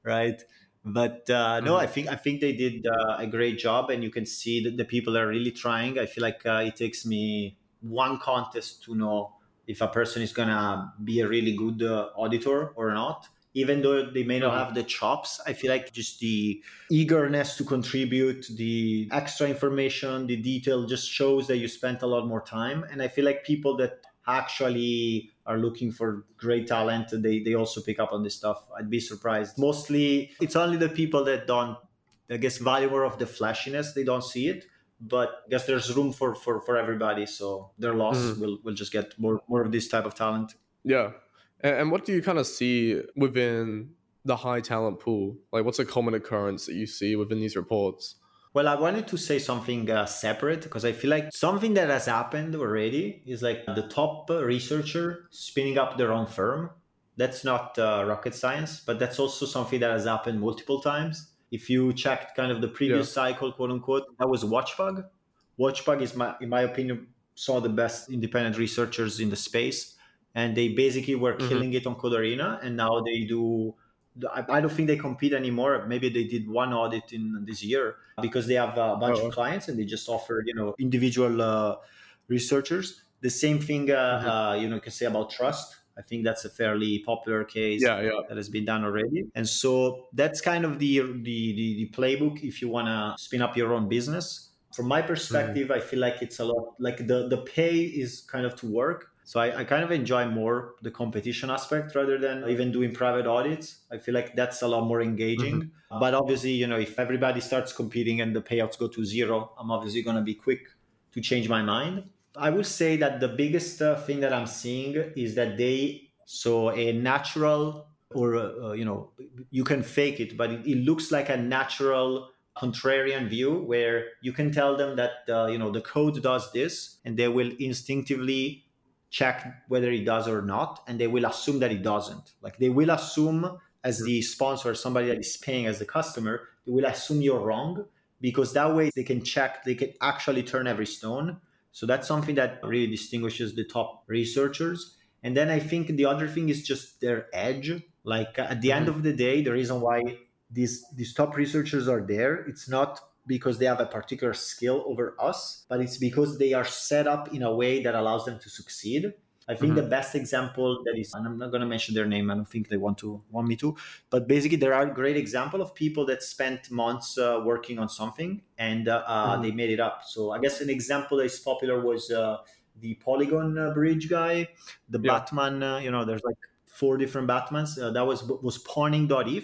right? But uh, no, mm-hmm. I think I think they did uh, a great job. And you can see that the people are really trying. I feel like uh, it takes me one contest to know if a person is going to be a really good uh, auditor or not. Even though they may not have the chops, I feel like just the eagerness to contribute, the extra information, the detail just shows that you spent a lot more time. And I feel like people that actually are looking for great talent, they they also pick up on this stuff. I'd be surprised. Mostly, it's only the people that don't, I guess, value more of the flashiness. They don't see it. But I guess there's room for, for, for everybody. So their loss mm-hmm. will, will just get more, more of this type of talent. Yeah. And what do you kind of see within the high talent pool? Like, what's a common occurrence that you see within these reports? Well, I wanted to say something uh, separate because I feel like something that has happened already is like the top researcher spinning up their own firm. That's not uh, rocket science, but that's also something that has happened multiple times. If you checked kind of the previous yeah. cycle, quote unquote, that was Watchbug. Watchbug is, my, in my opinion, some of the best independent researchers in the space. And they basically were killing mm-hmm. it on Code four rena. And now they do, I don't think they compete anymore. Maybe they did one audit in this year because they have a bunch oh. of clients and they just offer, you know, individual uh, researchers. The same thing, uh, mm-hmm. uh, you know, you can say about Trust. I think that's a fairly popular case yeah, yeah. that has been done already. And so that's kind of the the the, the playbook if you want to spin up your own business. From my perspective, mm-hmm. I feel like it's a lot, like the, the pay is kind of to work. So I, I kind of enjoy more the competition aspect rather than even doing private audits. I feel like that's a lot more engaging. Mm-hmm. But obviously, you know, if everybody starts competing and the payouts go to zero, I'm obviously going to be quick to change my mind. I would say that the biggest uh, thing that I'm seeing is that they, so a natural or, uh, you know, you can fake it, but it, it looks like a natural contrarian view where you can tell them that, uh, you know, the code does this and they will instinctively check whether it does or not, and they will assume that it doesn't. Like they will assume as the sponsor, somebody that is paying as the customer, they will assume you're wrong because that way they can check, they can actually turn every stone. So that's something that really distinguishes the top researchers. And then I think the other thing is just their edge. Like at the mm-hmm. end of the day, the reason why these these top researchers are there, it's not because they have a particular skill over us, but it's because they are set up in a way that allows them to succeed. I think mm-hmm. the best example that is, and I'm not going to mention their name, I don't think they want to want me to, but basically there are great examples of people that spent months uh, working on something and uh, mm-hmm. they made it up. So I guess an example that is popular was uh, the Polygon uh, bridge guy, the yeah. Batman, uh, you know, there's like four different Batmans. Uh, that was, was pawning dot I F,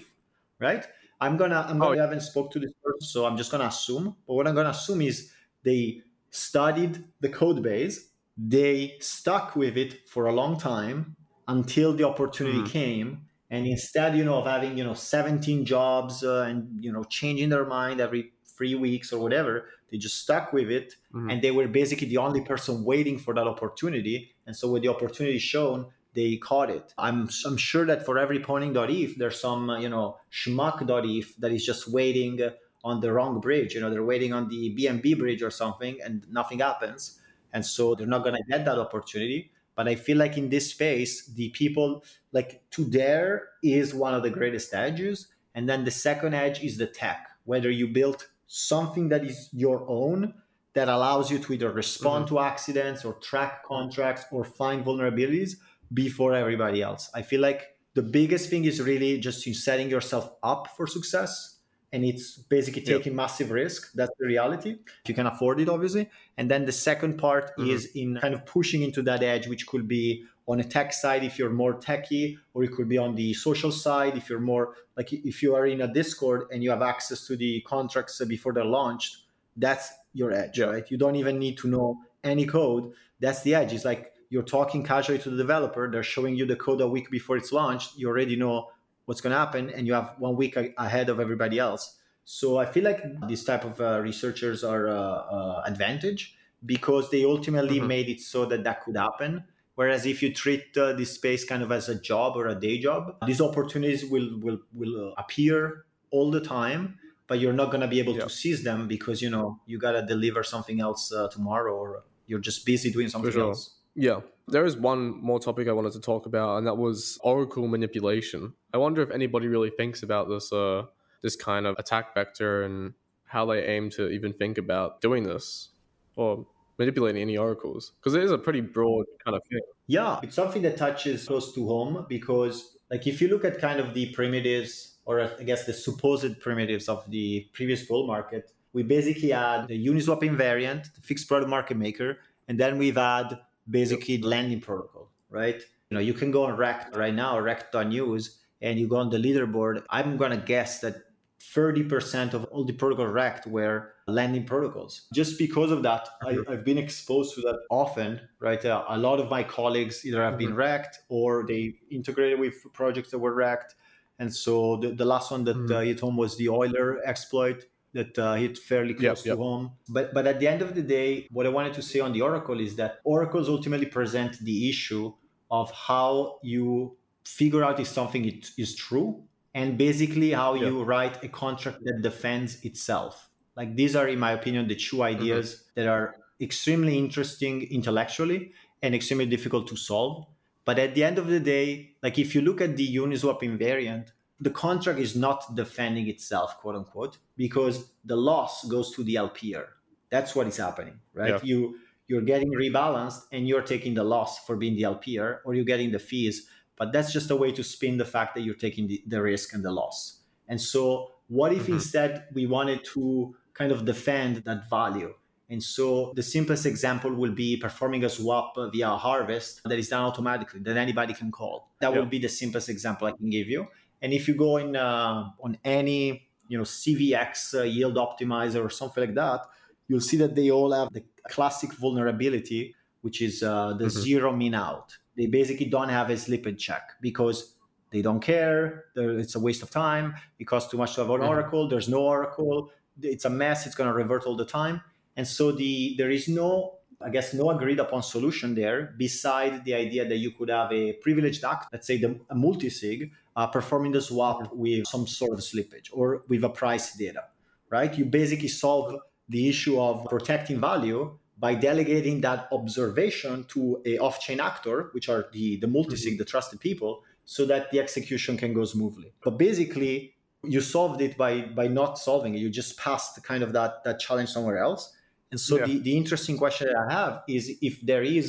right? I'm gonna, I'm gonna, oh. I haven't spoke to this person, so I'm just gonna assume. But what I'm gonna assume is they studied the code base, they stuck with it for a long time until the opportunity mm. came. And instead, you know, of having, you know, seventeen jobs uh, and, you know, changing their mind every three weeks or whatever, they just stuck with it. Mm. And they were basically the only person waiting for that opportunity. And so when the opportunity shown, they caught it. I'm I'm sure that for every pointing.eth, there's some, you know, schmuck.eth that is just waiting on the wrong bridge. You know, they're waiting on the B N B bridge or something and nothing happens. And so they're not going to get that opportunity. But I feel like in this space, the people, like, to dare is one of the greatest edges. And then the second edge is the tech, whether you built something that is your own that allows you to either respond mm-hmm. to accidents or track contracts or find vulnerabilities before everybody else. I feel like the biggest thing is really just you setting yourself up for success. And it's basically taking yep. massive risk. That's the reality. If you can afford it, obviously. And then the second part mm-hmm. is in kind of pushing into that edge, which could be on a tech side if you're more techie, or it could be on the social side if you're more, like, if you are in a Discord and you have access to the contracts before they're launched, that's your edge, yeah. right? You don't even need to know any code. That's the edge. It's like you're talking casually to the developer. They're showing you the code a week before it's launched. You already know what's going to happen, and you have one week ahead of everybody else. So I feel like these type of uh, researchers are uh, uh, advantage because they ultimately mm-hmm. made it so that that could happen. Whereas if you treat uh, this space kind of as a job or a day job, these opportunities will will will appear all the time, but you're not going to be able yeah. to seize them because, you know, you got to deliver something else uh, tomorrow, or you're just busy doing something sure. else. Yeah. There is one more topic I wanted to talk about, and that was Oracle manipulation. I wonder if anybody really thinks about this uh, this kind of attack vector and how they aim to even think about doing this or manipulating any oracles, because it is a pretty broad kind of thing. Yeah, it's something that touches close to home because, like, if you look at kind of the primitives, or I guess the supposed primitives of the previous bull market, we basically had the Uniswap invariant, the fixed product market maker, and then we've had basically lending protocol, right? You know, you can go on Rekt right now, Rekt.news, and you go on the leaderboard. I'm going to guess that thirty percent of all the protocol Rekt were lending protocols. Just because of that, I, I've been exposed to that often, right? Uh, a lot of my colleagues either have mm-hmm. been Rekt or they integrated with projects that were Rekt. And so the, the last one that mm-hmm. uh, hit home was the Euler exploit that uh, hit fairly close yep, to yep. home. But but at the end of the day, what I wanted to say on the Oracle is that oracles ultimately present the issue of how you figure out if something is true, and basically how yep. you write a contract that defends itself. Like, these are, in my opinion, the two ideas mm-hmm. that are extremely interesting intellectually and extremely difficult to solve. But at the end of the day, like, if you look at the Uniswap invariant, the contract is not defending itself, quote unquote, because the loss goes to the L P R. That's what is happening, right? Yeah. You, you're getting rebalanced and you're taking the loss for being the L P R, or you're getting the fees, but that's just a way to spin the fact that you're taking the, the risk and the loss. And so what if mm-hmm. instead we wanted to kind of defend that value? And so the simplest example will be performing a swap via a harvest that is done automatically, that anybody can call. That yeah. would be the simplest example I can give you. And if you go in uh, on any, you know, C V X uh, yield optimizer or something like that, you'll see that they all have the classic vulnerability, which is uh, the mm-hmm. zero min out. They basically don't have a slip and check because they don't care. They're, it's a waste of time. It costs too much to have an mm-hmm. oracle. There's no oracle. It's a mess. It's going to revert all the time. And so the there is no, I guess, no agreed upon solution there beside the idea that you could have a privileged act, let's say the, a multisig, Uh, performing the swap with some sort of slippage or with a price data, right? You basically solve the issue of protecting value by delegating that observation to a off-chain actor, which are the, the multisig, mm-hmm. the trusted people, so that the execution can go smoothly. But basically, you solved it by by not solving it. You just passed kind of that, that challenge somewhere else. And so yeah. the, the interesting question that I have is if there is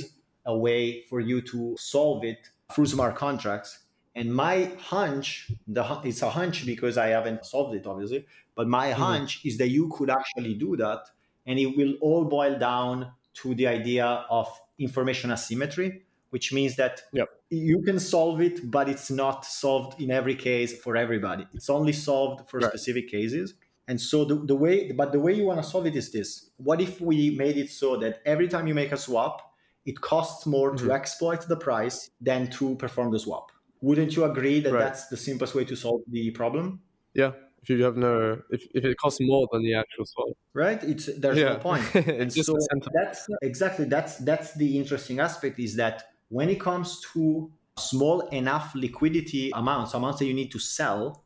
a way for you to solve it through smart contracts. And my hunch, the, it's a hunch because I haven't solved it, obviously, but my mm-hmm. hunch is that you could actually do that. And it will all boil down to the idea of information asymmetry, which means that yep. you can solve it, but it's not solved in every case for everybody. It's only solved for right. specific cases. And so the, the way, but the way you want to solve it is this. What if we made it so that every time you make a swap, it costs more mm-hmm. to exploit the price than to perform the swap? Wouldn't you agree that right. that's the simplest way to solve the problem? Yeah, if you have no, if, if it costs more than the actual solve, right? It's there's yeah. no point. It's just so that's exactly that's that's the interesting aspect is that when it comes to small enough liquidity amounts, amounts that you need to sell,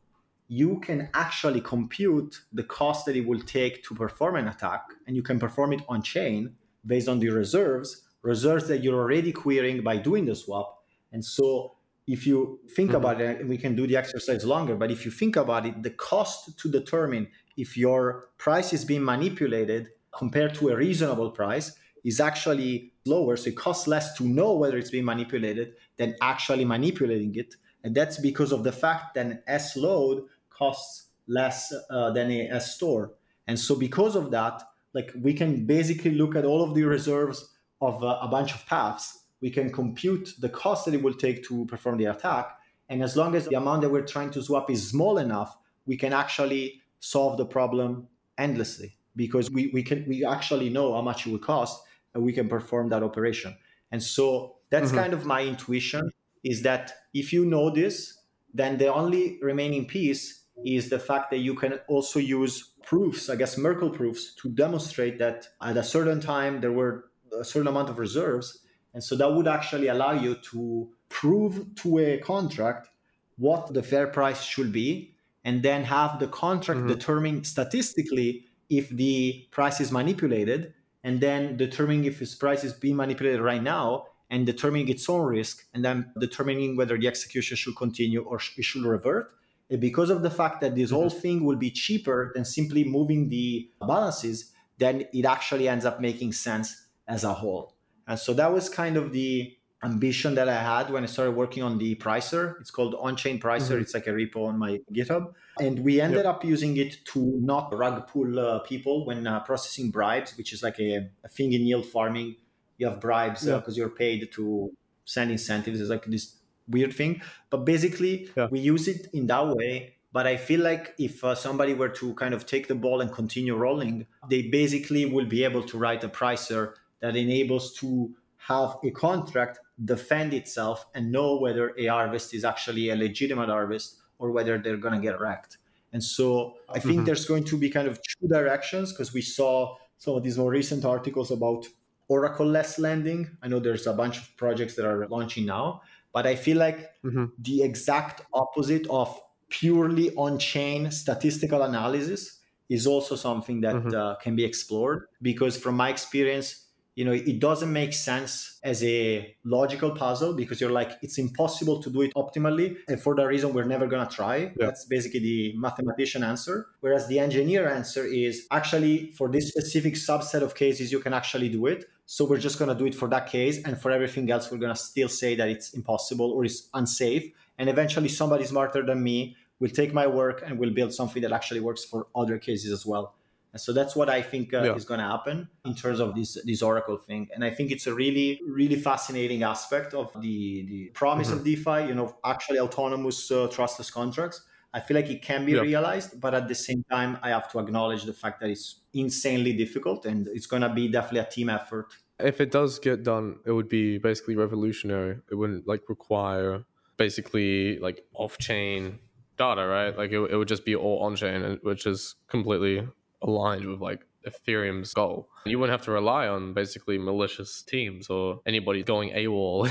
you can actually compute the cost that it will take to perform an attack, and you can perform it on chain based on the reserves, reserves that you're already querying by doing the swap. And so if you think mm-hmm. about it, and we can do the exercise longer, but if you think about it, the cost to determine if your price is being manipulated compared to a reasonable price is actually lower. So it costs less to know whether it's being manipulated than actually manipulating it. And that's because of the fact that an S load costs less uh, than a S store. And so because of that, like we can basically look at all of the reserves of uh, a bunch of paths. We can compute the cost that it will take to perform the attack. And as long as the amount that we're trying to swap is small enough, we can actually solve the problem endlessly because we, we can we actually know how much it will cost and we can perform that operation. And so that's mm-hmm. kind of my intuition, is that if you know this, then the only remaining piece is the fact that you can also use proofs, I guess Merkle proofs, to demonstrate that at a certain time there were a certain amount of reserves. And so that would actually allow you to prove to a contract what the fair price should be, and then have the contract mm-hmm. determine statistically if the price is manipulated, and then determining if its price is being manipulated right now, and determining its own risk, and then determining whether the execution should continue or it should revert. And because of the fact that this mm-hmm. whole thing will be cheaper than simply moving the balances, then it actually ends up making sense as a whole. And so that was kind of the ambition that I had when I started working on the pricer. It's called on-chain pricer. Mm-hmm. It's like a repo on my GitHub. And we ended yep. up using it to not rug pull uh, people when uh, processing bribes, which is like a, a thing in yield farming. You have bribes because yeah. uh, you're paid to send incentives. It's like this weird thing. But basically, yeah. we use it in that way. But I feel like if uh, somebody were to kind of take the ball and continue rolling, they basically will be able to write a pricer that enables to have a contract defend itself and know whether a harvest is actually a legitimate harvest or whether they're going to get wrecked. And so I think mm-hmm. there's going to be kind of two directions, because we saw some of these more recent articles about Oracle-less lending. I know there's a bunch of projects that are launching now, but I feel like mm-hmm. the exact opposite of purely on-chain statistical analysis is also something that mm-hmm. uh, can be explored, because from my experience, you know, it doesn't make sense as a logical puzzle, because you're like, it's impossible to do it optimally. And for that reason, we're never going to try. Yeah. That's basically the mathematician answer. Whereas the engineer answer is actually for this specific subset of cases, you can actually do it. So we're just going to do it for that case. And for everything else, we're going to still say that it's impossible or it's unsafe. And eventually somebody smarter than me will take my work and will build something that actually works for other cases as well. And so that's what I think uh, yeah. is going to happen in terms of this this Oracle thing. And I think it's a really, really fascinating aspect of the, the promise mm-hmm. of DeFi, you know, actually autonomous uh, trustless contracts. I feel like it can be yeah. realized, but at the same time, I have to acknowledge the fact that it's insanely difficult, and it's going to be definitely a team effort. If it does get done, it would be basically revolutionary. It wouldn't like require basically like off-chain data, right? Like it, it would just be all on-chain, which is completely aligned with like Ethereum's goal. You wouldn't have to rely on basically malicious teams or anybody going AWOL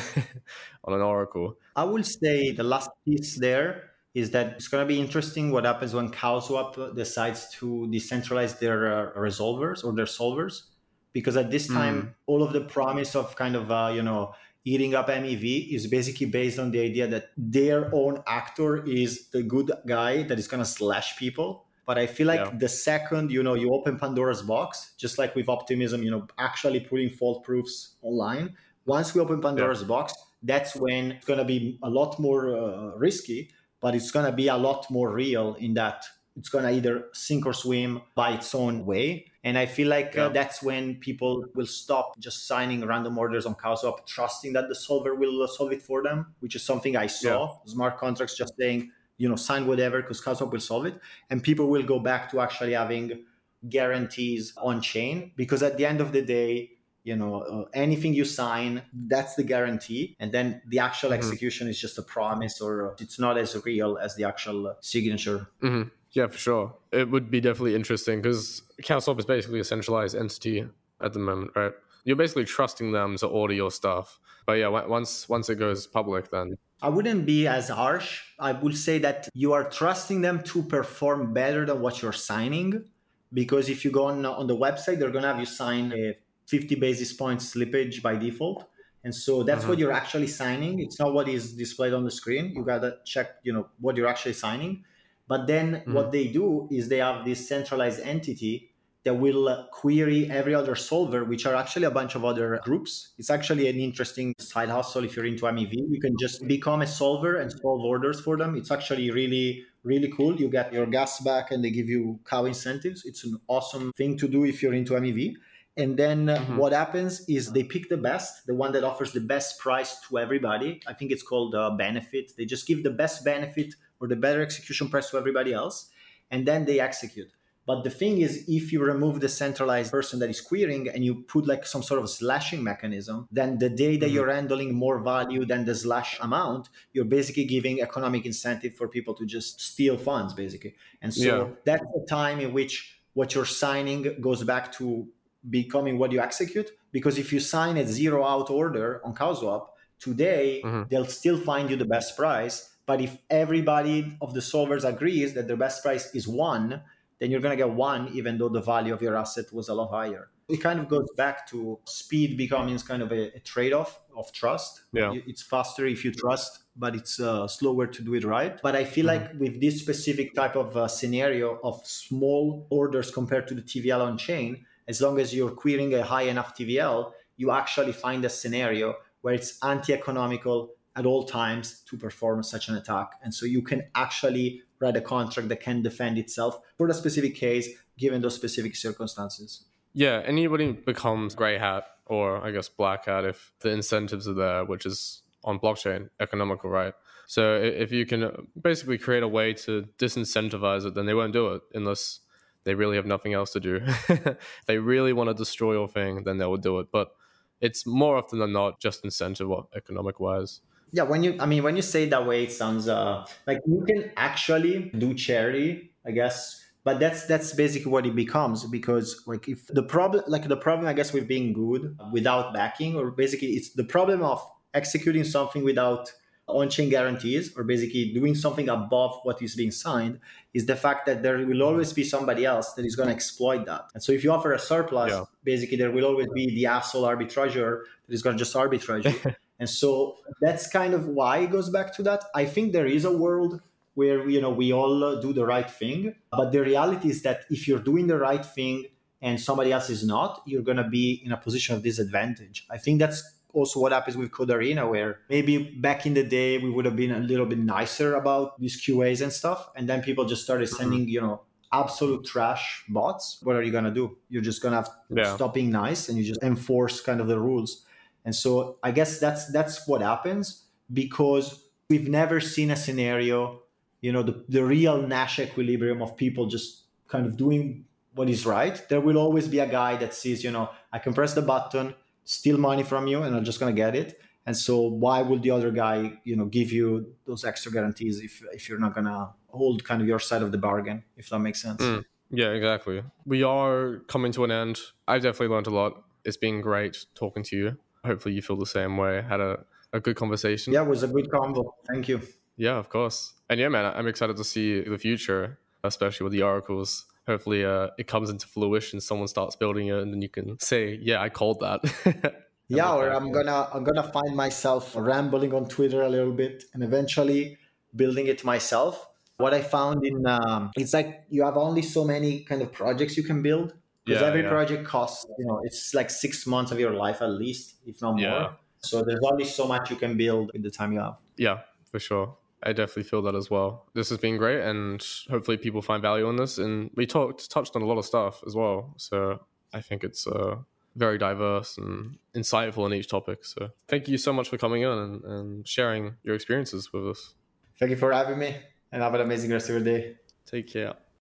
on an Oracle. I will say the last piece there is that it's going to be interesting what happens when CowSwap decides to decentralize their uh, resolvers or their solvers, because at this time mm. all of the promise of kind of uh, you know eating up M E V is basically based on the idea that their own actor is the good guy that is going to slash people. But I feel like yeah. the second, you know, you open Pandora's box, just like with optimism, you know, actually putting fault proofs online. Once we open Pandora's yeah. box, that's when it's going to be a lot more uh, risky, but it's going to be a lot more real in that it's going to either sink or swim by its own way. And I feel like yeah. uh, that's when people will stop just signing random orders on CowSwap, trusting that the solver will solve it for them, which is something I saw. Yeah. Smart contracts just saying, you know, sign whatever because CowSwap will solve it. And people will go back to actually having guarantees on chain, because at the end of the day, you know, uh, anything you sign, that's the guarantee. And then the actual mm-hmm. execution is just a promise, or it's not as real as the actual signature. Mm-hmm. Yeah, for sure. It would be definitely interesting because CowSwap is basically a centralized entity at the moment, right? You're basically trusting them to order your stuff. But yeah, once once it goes public, then I wouldn't be as harsh. I would say that you are trusting them to perform better than what you're signing, because if you go on, on the website, they're going to have you sign a fifty basis points slippage by default. And so that's mm-hmm. what you're actually signing. It's not what is displayed on the screen. You got to check, you know, what you're actually signing. But then mm-hmm. what they do is they have this centralized entity that will query every other solver, which are actually a bunch of other groups. It's actually an interesting side hustle. If you're into M E V, you can just become a solver and solve orders for them. It's actually really, really cool. You get your gas back and they give you cow incentives. It's an awesome thing to do if you're into M E V. And then mm-hmm. what happens is they pick the best, the one that offers the best price to everybody. I think it's called uh, benefit. They just give the best benefit or the better execution price to everybody else. And then they execute. But the thing is, if you remove the centralized person that is querying and you put like some sort of slashing mechanism, then the day that mm-hmm. you're handling more value than the slash amount, you're basically giving economic incentive for people to just steal funds, basically. And so yeah. that's the time in which what you're signing goes back to becoming what you execute. Because if you sign a zero out order on CowSwap today, mm-hmm. they'll still find you the best price. But if everybody of the solvers agrees that their best price is one, then you're going to get one, even though the value of your asset was a lot higher. It kind of goes back to speed becoming kind of a, a trade-off of trust. Yeah. It's faster if you trust, but it's uh, slower to do it right. But I feel mm-hmm. like with this specific type of uh, scenario of small orders compared to the T V L on chain, as long as you're querying a high enough T V L, you actually find a scenario where it's anti-economical at all times to perform such an attack. And so you can actually write a contract that can defend itself for the specific case, given those specific circumstances. Yeah, anybody becomes gray hat or I guess black hat if the incentives are there, which is on blockchain, economical, right? So if you can basically create a way to disincentivize it, then they won't do it unless they really have nothing else to do. If they really want to destroy your thing, then they will do it. But it's more often than not just incentive economic-wise. Yeah, when you, I mean, when you say it that way, it sounds uh, like you can actually do charity, I guess. But that's that's basically what it becomes, because like if the problem, like the problem, I guess, with being good without backing, or basically it's the problem of executing something without on-chain guarantees, or basically doing something above what is being signed, is the fact that there will always be somebody else that is going to exploit that. And so if you offer a surplus, yeah. basically there will always be the asshole arbitrager that is going to just arbitrage you. And so that's kind of why it goes back to that. I think there is a world where, you know, we all do the right thing. But the reality is that if you're doing the right thing and somebody else is not, you're going to be in a position of disadvantage. I think that's also what happens with Code four rena, where maybe back in the day, we would have been a little bit nicer about these Q As and stuff. And then people just started sending, you know, absolute trash bots. What are you going to do? You're just going to have to yeah. stop being nice and you just enforce kind of the rules. And so I guess that's that's what happens, because we've never seen a scenario, you know, the, the real Nash equilibrium of people just kind of doing what is right. There will always be a guy that sees, you know, I can press the button, steal money from you, and I'm just going to get it. And so why would the other guy, you know, give you those extra guarantees if, if you're not going to hold kind of your side of the bargain, if that makes sense? Mm. Yeah, exactly. We are coming to an end. I've definitely learned a lot. It's been great talking to you. Hopefully you feel the same way. Had a, a good conversation. Yeah, it was a good convo. Thank you. Yeah, of course. And yeah, man, I'm excited to see the future, especially with the oracles. Hopefully uh, it comes into fruition. Someone starts building it and then you can say, yeah, I called that. Yeah, or I'm gonna I'm gonna find myself rambling on Twitter a little bit and eventually building it myself. What I found in, um, it's like you have only so many kind of projects you can build. Because yeah, every yeah. project costs, you know, it's like six months of your life at least, if not more. Yeah. So there's only so much you can build in the time you have. Yeah, for sure. I definitely feel that as well. This has been great, and hopefully people find value in this. And we talked, touched on a lot of stuff as well. So I think it's uh, very diverse and insightful in each topic. So thank you so much for coming on and, and sharing your experiences with us. Thank you for having me, and have an amazing rest of your day. Take care.